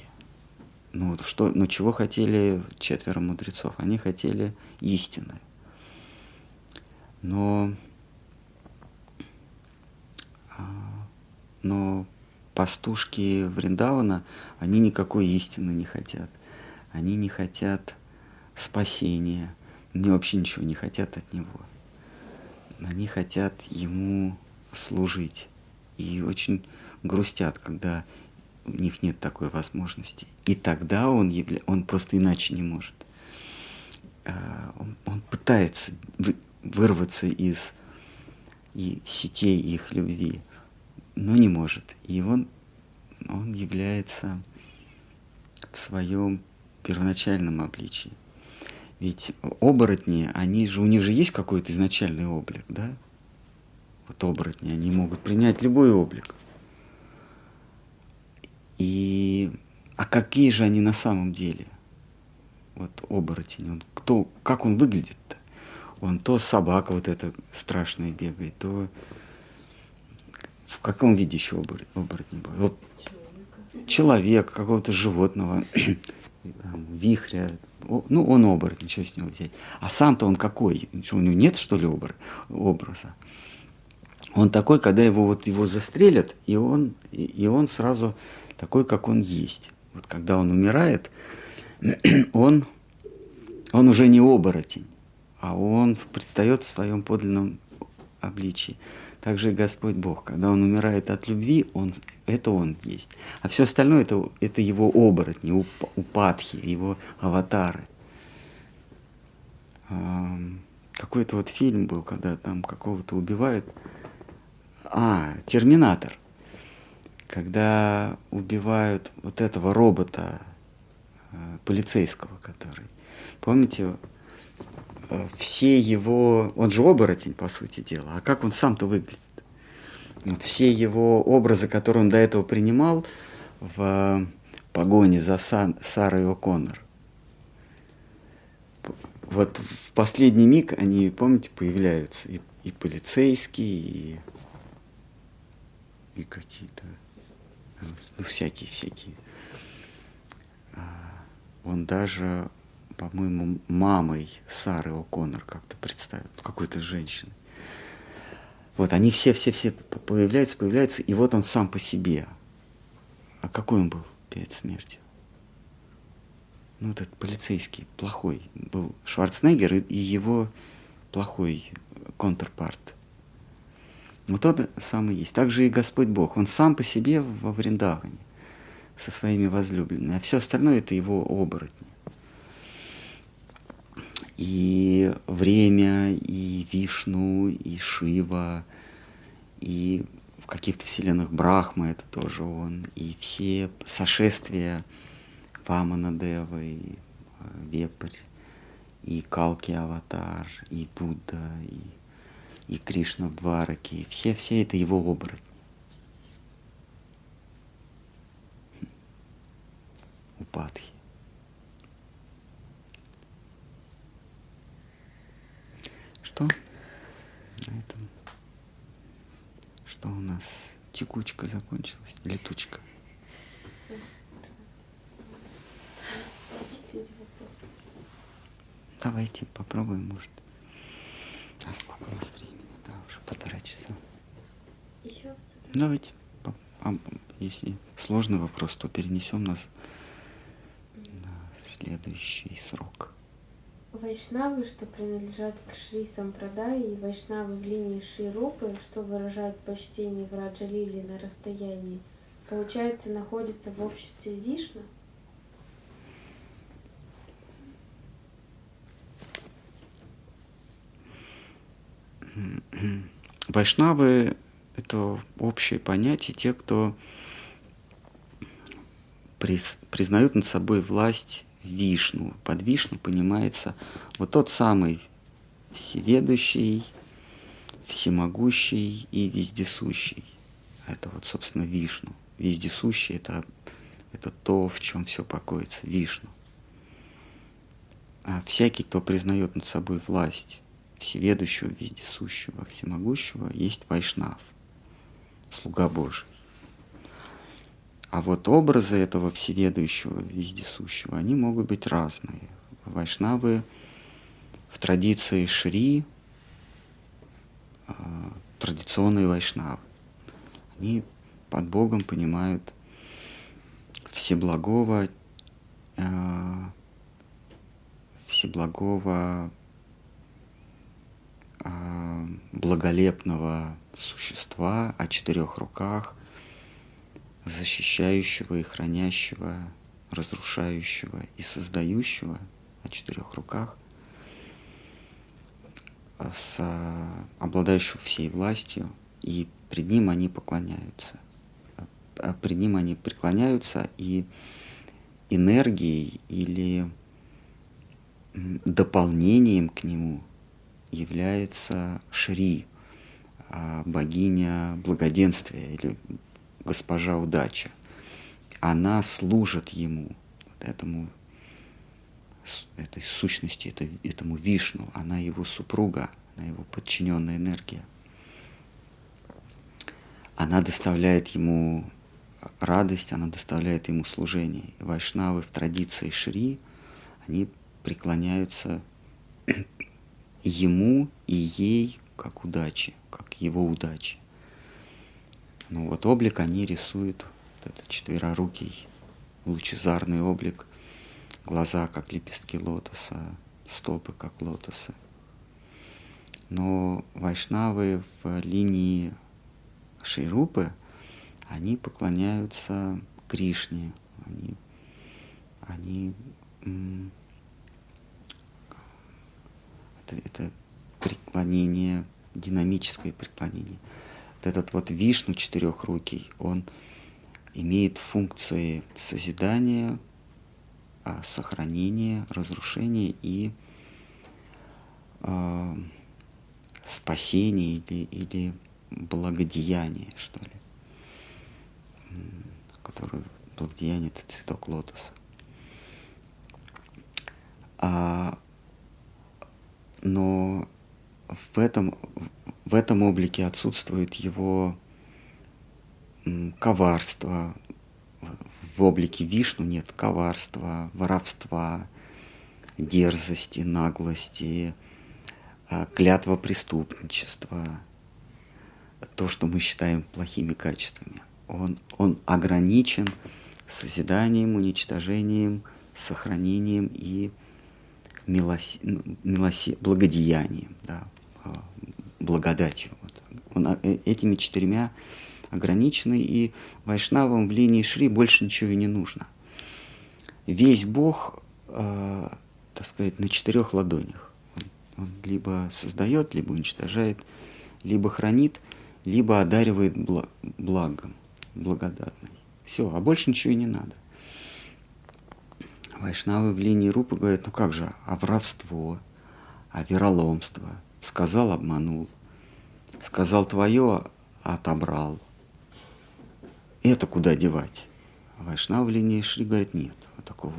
Ну, что, ну чего хотели четверо мудрецов? Они хотели истины. Но, но пастушки Вриндавана, они никакой истины не хотят. Они не хотят спасения, они вообще ничего не хотят от него. Они хотят ему служить и очень грустят, когда у них нет такой возможности. И тогда он, явля... он просто иначе не может. Он, он пытается вырваться из и сетей их любви, но не может. И он, он является в своем первоначальном обличии. Ведь оборотни, они же, у них же есть какой-то изначальный облик, да? Вот оборотни, они могут принять любой облик. И, а какие же они на самом деле? Вот оборотень, он кто, как он выглядит-то? Он то собака вот эта страшная бегает, то... В каком виде еще оборот, оборотни бывает? Вот человека. Человек, какого-то животного, вихря... Ну, он оборот, ничего с него взять. А сам-то он какой? Что, у него нет, что ли, обр- образа? Он такой, когда его, вот, его застрелят, и он, и, и он сразу такой, как он есть. Вот когда он умирает, он, он уже не оборотень, а он предстает в своем подлинном обличии. Также и Господь Бог. Когда он умирает от любви, он, это он есть. А все остальное это, – это его оборотни, уп, упадхи, его аватары. Эм, какой-то вот фильм был, когда там какого-то убивают. А, «Терминатор». Когда убивают вот этого робота э, полицейского, который… Помните… Все его... Он же оборотень, по сути дела. А как он сам-то выглядит? Вот все его образы, которые он до этого принимал в погоне за Сан... Сарой О'Коннор. Вот в последний миг они, помните, появляются и, и полицейские, и, и какие-то... Ну, всякие-всякие. Он даже... по-моему, мамой Сары О'Коннор как-то представят, какой-то женщины. Вот, они все-все-все появляются, появляются, и вот он сам по себе. А какой он был перед смертью? Ну, вот этот полицейский, плохой, был Шварценеггер и, и его плохой контрпарт. Вот он сам и есть. Так же и Господь Бог. Он сам по себе во Вриндаване со своими возлюбленными, а все остальное это его оборотни. и время, и Вишну, и Шива, и в каких-то вселенных Брахма это тоже он, и все сошествия Ваманадевы, и Вепрь, и Калки-аватар, и Будда, и, и Кришна в Двараке, все, все это его оборотни. Упадхи. Что? На этом. Что у нас? Текучка закончилась? Летучка? Давайте попробуем, может. А сколько у нас времени? Да, уже полтора часа. Еще? Давайте. А если сложный вопрос, то перенесем нас на следующий срок. Вайшнавы, что принадлежат к Шри Сампрадай, и вайшнавы в линии Шри Рупы, что выражают почтение в Раджа-лиле на расстоянии, получается, находятся в обществе Вишну? Вайшнавы — это общее понятие, те, кто признают над собой власть Вишну. Под Вишну понимается вот тот самый всеведущий, всемогущий и вездесущий. Это вот, собственно, Вишну. Вездесущий — это, это то, в чем все покоится, Вишну. А всякий, кто признает над собой власть всеведущего, вездесущего, всемогущего, есть вайшнав, слуга Божий. А вот образы этого всеведущего, вездесущего, они могут быть разные. Вайшнавы в традиции Шри, э, традиционные вайшнавы, они под Богом понимают всеблагого, э, всеблагого э, благолепного существа о четырех руках, защищающего и хранящего, разрушающего и создающего о четырех руках, с, обладающего всей властью, и пред ним они поклоняются. Пред ним они преклоняются, и энергией или дополнением к нему является Шри, богиня благоденствия или госпожа удача, она служит ему, вот этому, этой сущности, это, этому Вишну, она его супруга, она его подчиненная энергия. Она доставляет ему радость, она доставляет ему служение. Вайшнавы в традиции Шри, они преклоняются ему и ей как удаче, как его удаче. Ну вот облик они рисуют, вот этот четверорукий, лучезарный облик, глаза как лепестки лотоса, стопы как лотосы. Но вайшнавы в линии Шри Рупы, они поклоняются Кришне, они, они м- это, это преклонение, динамическое преклонение. Этот вот Вишну четырехрукий, он имеет функции созидания, сохранения, разрушения и э, спасения или, или благодеяния, что ли. Которое, благодеяние — это цветок лотоса. А, но в этом... В этом облике отсутствует его коварство. В облике Вишну нет коварства, воровства, дерзости, наглости, клятва преступничества. То, что мы считаем плохими качествами. Он, он ограничен созиданием, уничтожением, сохранением и милоси... Милоси... благодеянием. Да. Благодатью. Вот. Он этими четырьмя ограниченный, и вайшнавам в линии Шри больше ничего и не нужно. Весь Бог э, так сказать, на четырех ладонях. Он либо создает, либо уничтожает, либо хранит, либо одаривает благом, благодатным. Все, а больше ничего и не надо. Вайшнавы в линии Рупы говорят, ну как же, а воровство, а вероломство. Сказал, обманул. Сказал твое, отобрал. Это куда девать? Вайшнава в линии Шри говорит, нет, такого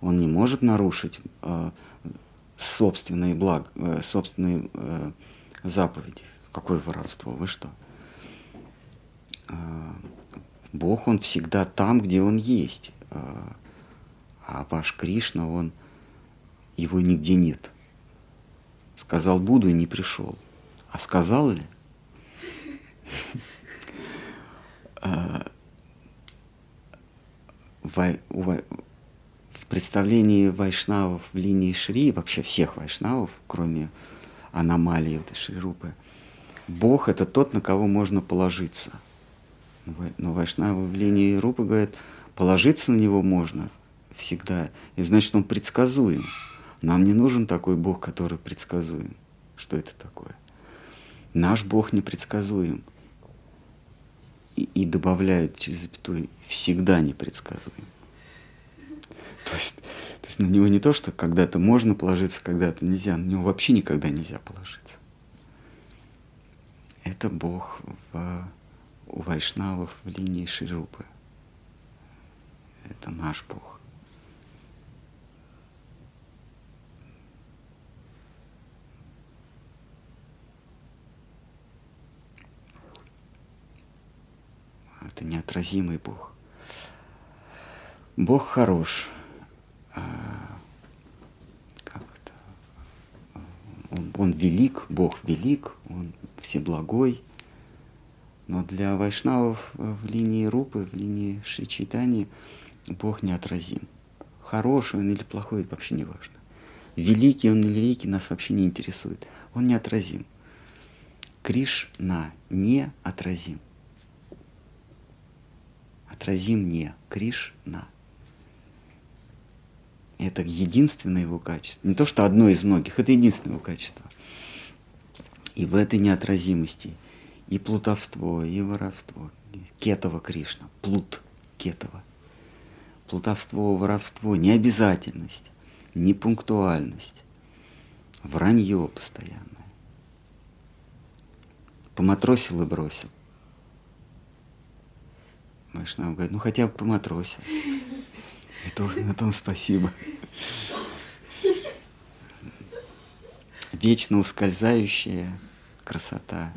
он не может нарушить э, собственные, благ, э, собственные э, заповеди. Какое воровство, вы что? Э, Бог, он всегда там, где он есть. Э, а ваш Кришна, он, его нигде нет. Сказал буду и не пришел. А сказал ли? В представлении вайшнавов в линии Шри, вообще всех вайшнавов, кроме аномалии этой Шри Рупы, Бог — это тот, на кого можно положиться. Но вайшнавы в линии Рупы говорят, положиться на него можно всегда, и значит, он предсказуем. Нам не нужен такой Бог, который предсказуем. Что это такое? Наш Бог непредсказуем. И, и добавляют через запятую, всегда непредсказуем. То есть, то есть на него не то, что когда-то можно положиться, когда-то нельзя. На него вообще никогда нельзя положиться. Это Бог в, у вайшнавов в линии Шри Рупы. Это наш Бог. Это неотразимый Бог. Бог хорош. Как это? Он, он велик, Бог велик, он всеблагой. Но для вайшнавов в линии Рупы, в линии Шичайтани Бог неотразим. Хороший он или плохой, это вообще не важно. Великий он или великий, нас вообще не интересует. Он неотразим. Кришна неотразим. Отразим не Кришна. Это единственное его качество. Не то, что одно из многих, это единственное его качество. И в этой неотразимости и плутовство, и воровство. Кетова Кришна, плут кетова. Плутовство, воровство, необязательность, непунктуальность, вранье постоянное. Поматросил и бросил. Вайшнава говорит, ну хотя бы поматросил. И то на том спасибо. Вечно ускользающая красота,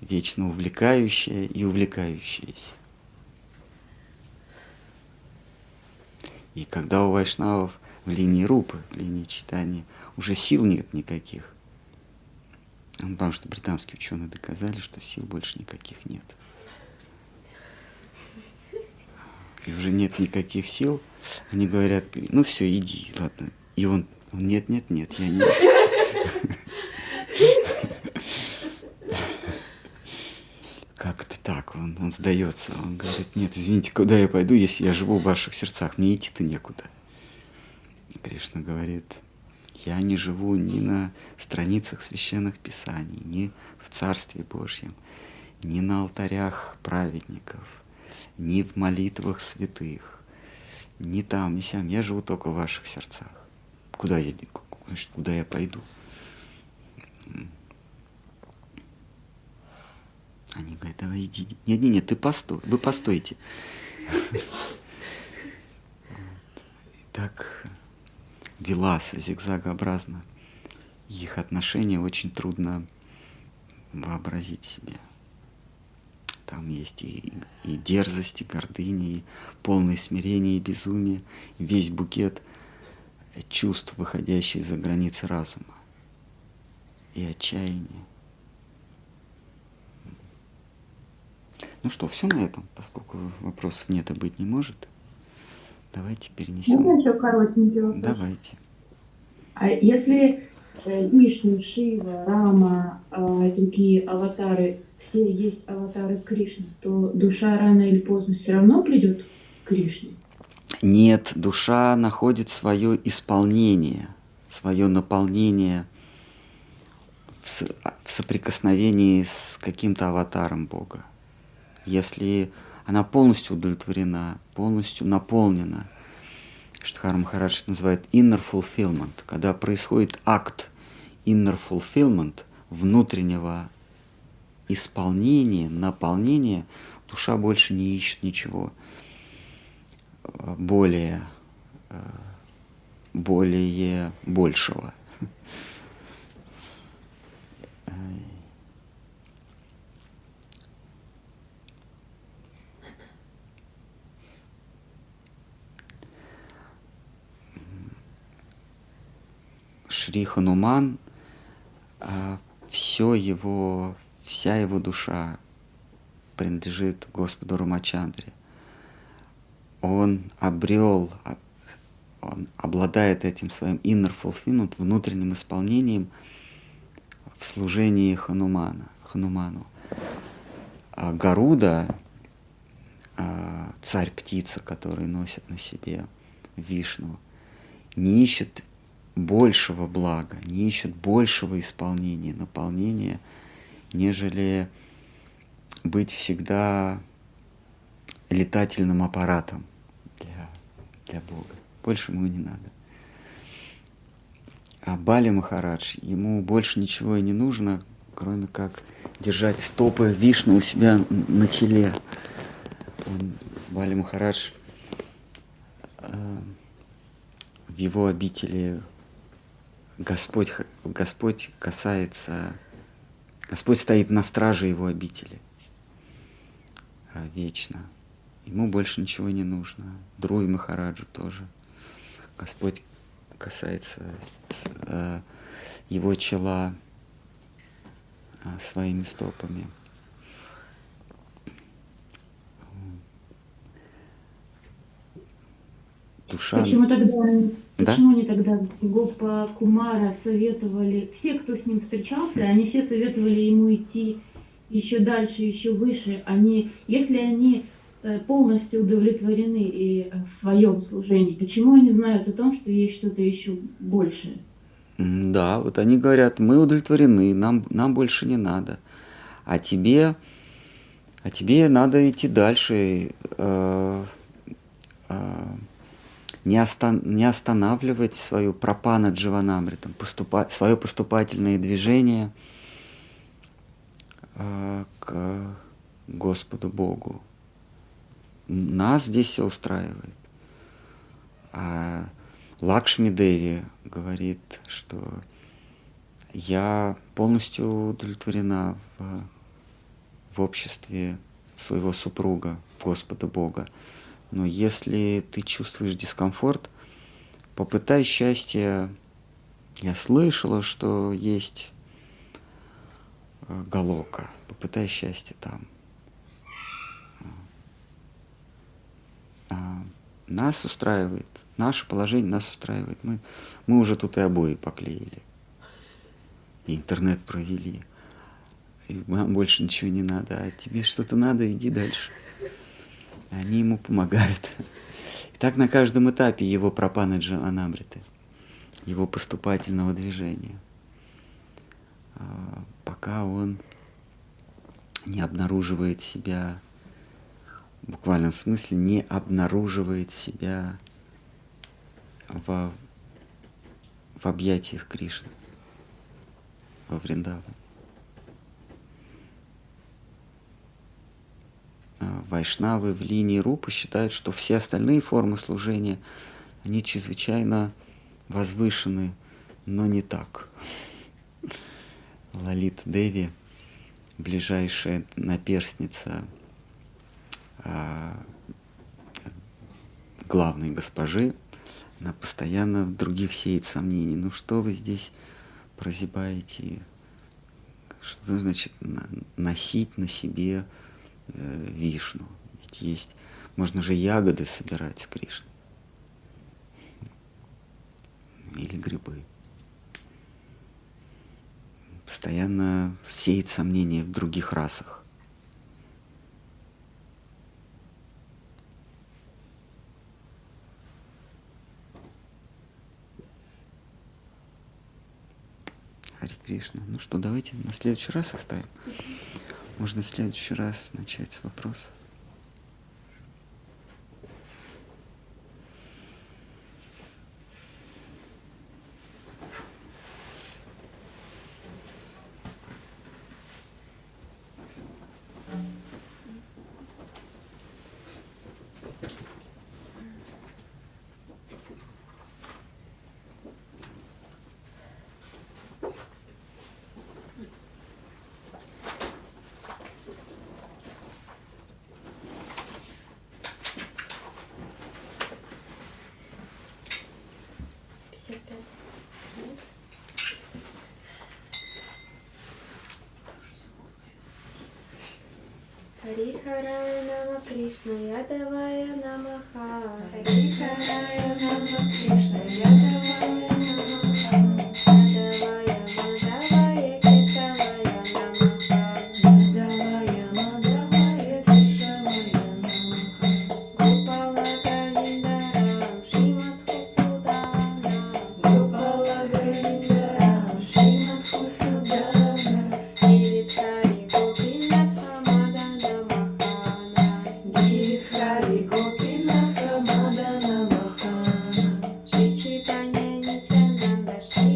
вечно увлекающая и увлекающаяся. И когда у вайшнавов в линии Рупы, в линии читания, уже сил нет никаких, потому что британские ученые доказали, что сил больше никаких нет. И уже нет никаких сил, они говорят, ну все, иди, ладно. И он, нет, нет, нет, я не... Как это так? Он, он сдается, он говорит, нет, извините, куда я пойду, если я живу в ваших сердцах, мне идти-то некуда. Кришна говорит, я не живу ни на страницах священных писаний, ни в Царстве Божьем, ни на алтарях праведников, ни в молитвах святых, ни там, ни сям. Я живу только в ваших сердцах. Куда я, значит, куда я пойду? Они говорят, давай иди. Нет, нет, нет, ты постой, вы постойте. Так велася, зигзагообразно. Их отношения очень трудно вообразить себе. Там есть и, и дерзость, и гордыня, и полное смирение, и безумие, и весь букет чувств, выходящих за границы разума, и отчаяние. Ну что, все на этом, поскольку вопросов нет и быть не может. Давайте перенесем. Ну, еще коротенький вопрос. Давайте. А если Вишну, Шива, Рама, другие аватары, все есть аватары Кришны, то душа рано или поздно все равно придет к Кришне? Нет, душа находит свое исполнение, свое наполнение в соприкосновении с каким-то аватаром Бога. Если она полностью удовлетворена, полностью наполнена, Шридхар Махарадж называет inner fulfillment, когда происходит акт inner fulfillment, внутреннего исполнения, наполнения, душа больше не ищет ничего более, более большего. Шри Хануман, все его, вся его душа принадлежит Господу Рамачандре. Он обрел, он обладает этим своим inner fulfillment, внутренним исполнением в служении Ханумана, Хануману. Гаруда, царь-птица, который носит на себе Вишну, не ищет большего блага, не ищет большего исполнения, наполнения, нежели быть всегда летательным аппаратом для, для Бога. Больше ему не надо. А Бали Махарадж, ему больше ничего и не нужно, кроме как держать стопы Вишну у себя на челе. Он, Бали Махарадж, э, в его обители Господь, Господь касается, Господь стоит на страже его обители вечно. Ему больше ничего не нужно. Друве Махараджу тоже. Господь касается его чела своими стопами. Душа... Почему тогда, да? Почему они тогда Гопа Кумара советовали, все, кто с ним встречался, они все советовали ему идти еще дальше, еще выше. Они, если они полностью удовлетворены и в своем служении, почему они знают о том, что есть что-то еще большее? Да, вот они говорят, мы удовлетворены, нам, нам больше не надо, а тебе, а тебе надо идти дальше. Э, э, Не, остан- не останавливать свою пропана дживанамритом, поступа- свое поступательное движение э, к Господу Богу. Нас здесь все устраивает. А Лакшмидеви говорит, что я полностью удовлетворена в, в обществе своего супруга, Господа Бога. Но если ты чувствуешь дискомфорт, попытай счастье. Я слышала, что есть Голока. Попытай счастье там. А нас устраивает, наше положение нас устраивает. Мы, мы уже тут и обои поклеили. И интернет провели. И нам больше ничего не надо. А тебе что-то надо, иди дальше. Они ему помогают. И так на каждом этапе его пропана дживанамриты, его поступательного движения, пока он не обнаруживает себя, в буквальном смысле, не обнаруживает себя во, в объятиях Кришны, во Вриндаване. Вайшнавы в линии Рупы считают, что все остальные формы служения, они чрезвычайно возвышены, но не так. Лалит Деви, ближайшая наперстница главной госпожи, она постоянно в других сеет сомнений. Ну что вы здесь прозябаете? Что значит носить на себе Вишну? Ведь есть, можно же ягоды собирать с Кришной. Или грибы. Постоянно сеет сомнения в других расах. Кришна. Ну что, давайте на следующий раз оставим. Можно в следующий раз начать с вопроса. Харихарая нама Кришна, ядавая намаха. Харихарая нама Кришна, ядавая намаха. Ядавая мадавая Кришавая намаха. Ядавая мадавая Кришавая намаха. Гопала Галиндарам Шримадхусудана. Гопала Галиндарам Шримадхусудана. Гири Шичайтани, Нитьянанда, Шри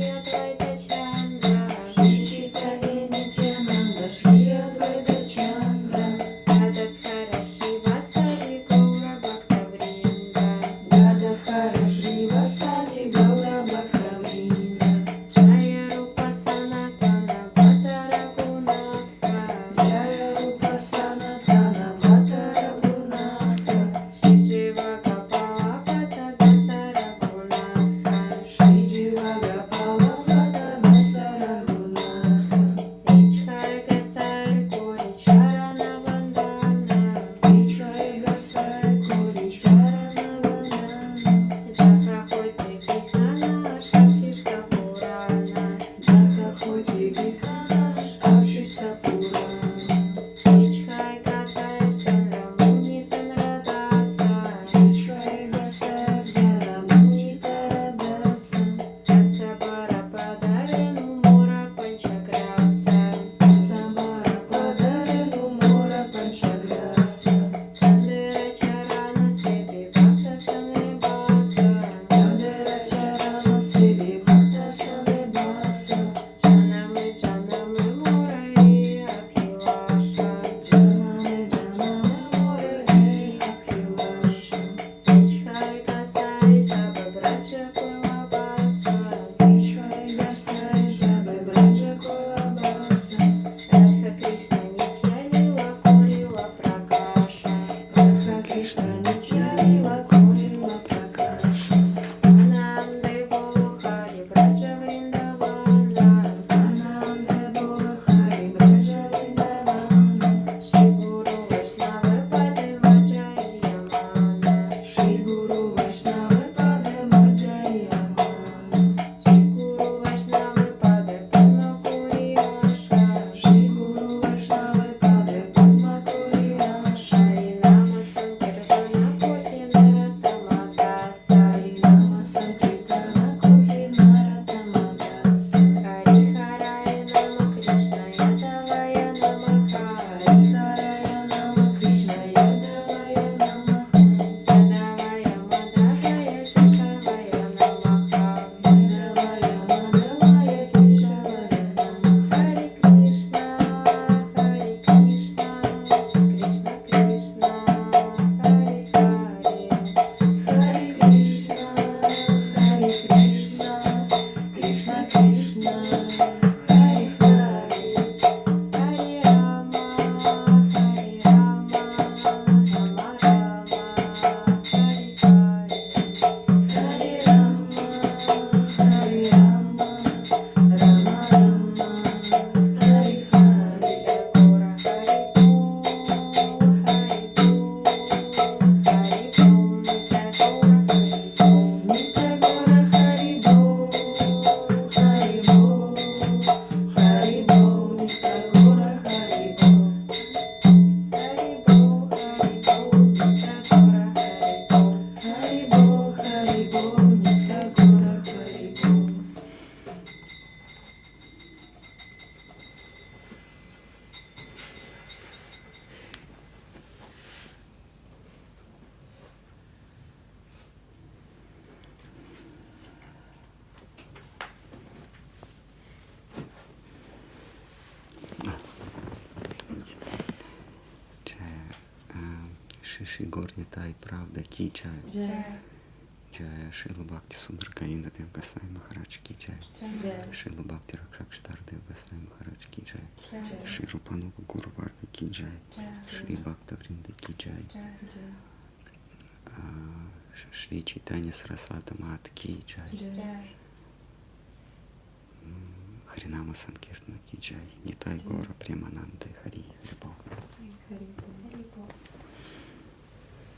Шиши Горнитай, правда, Кичая. Джая Шрила Бхакти Сундар Гаиндадев Госвами Махарадж Ки Джая. Шрила Бхакти Ракшакштардев Госвами Махарадж Ки Джая. Шри Рупанова Гуру Варга Ки Джая. Шри Бхакта Вринда Ки Джая. Шри Чайтанья Сарасвати Мат Ки Джая. Харинама Санкиртана Ки Джая. Нитай Гора Премананды Хари Харибол.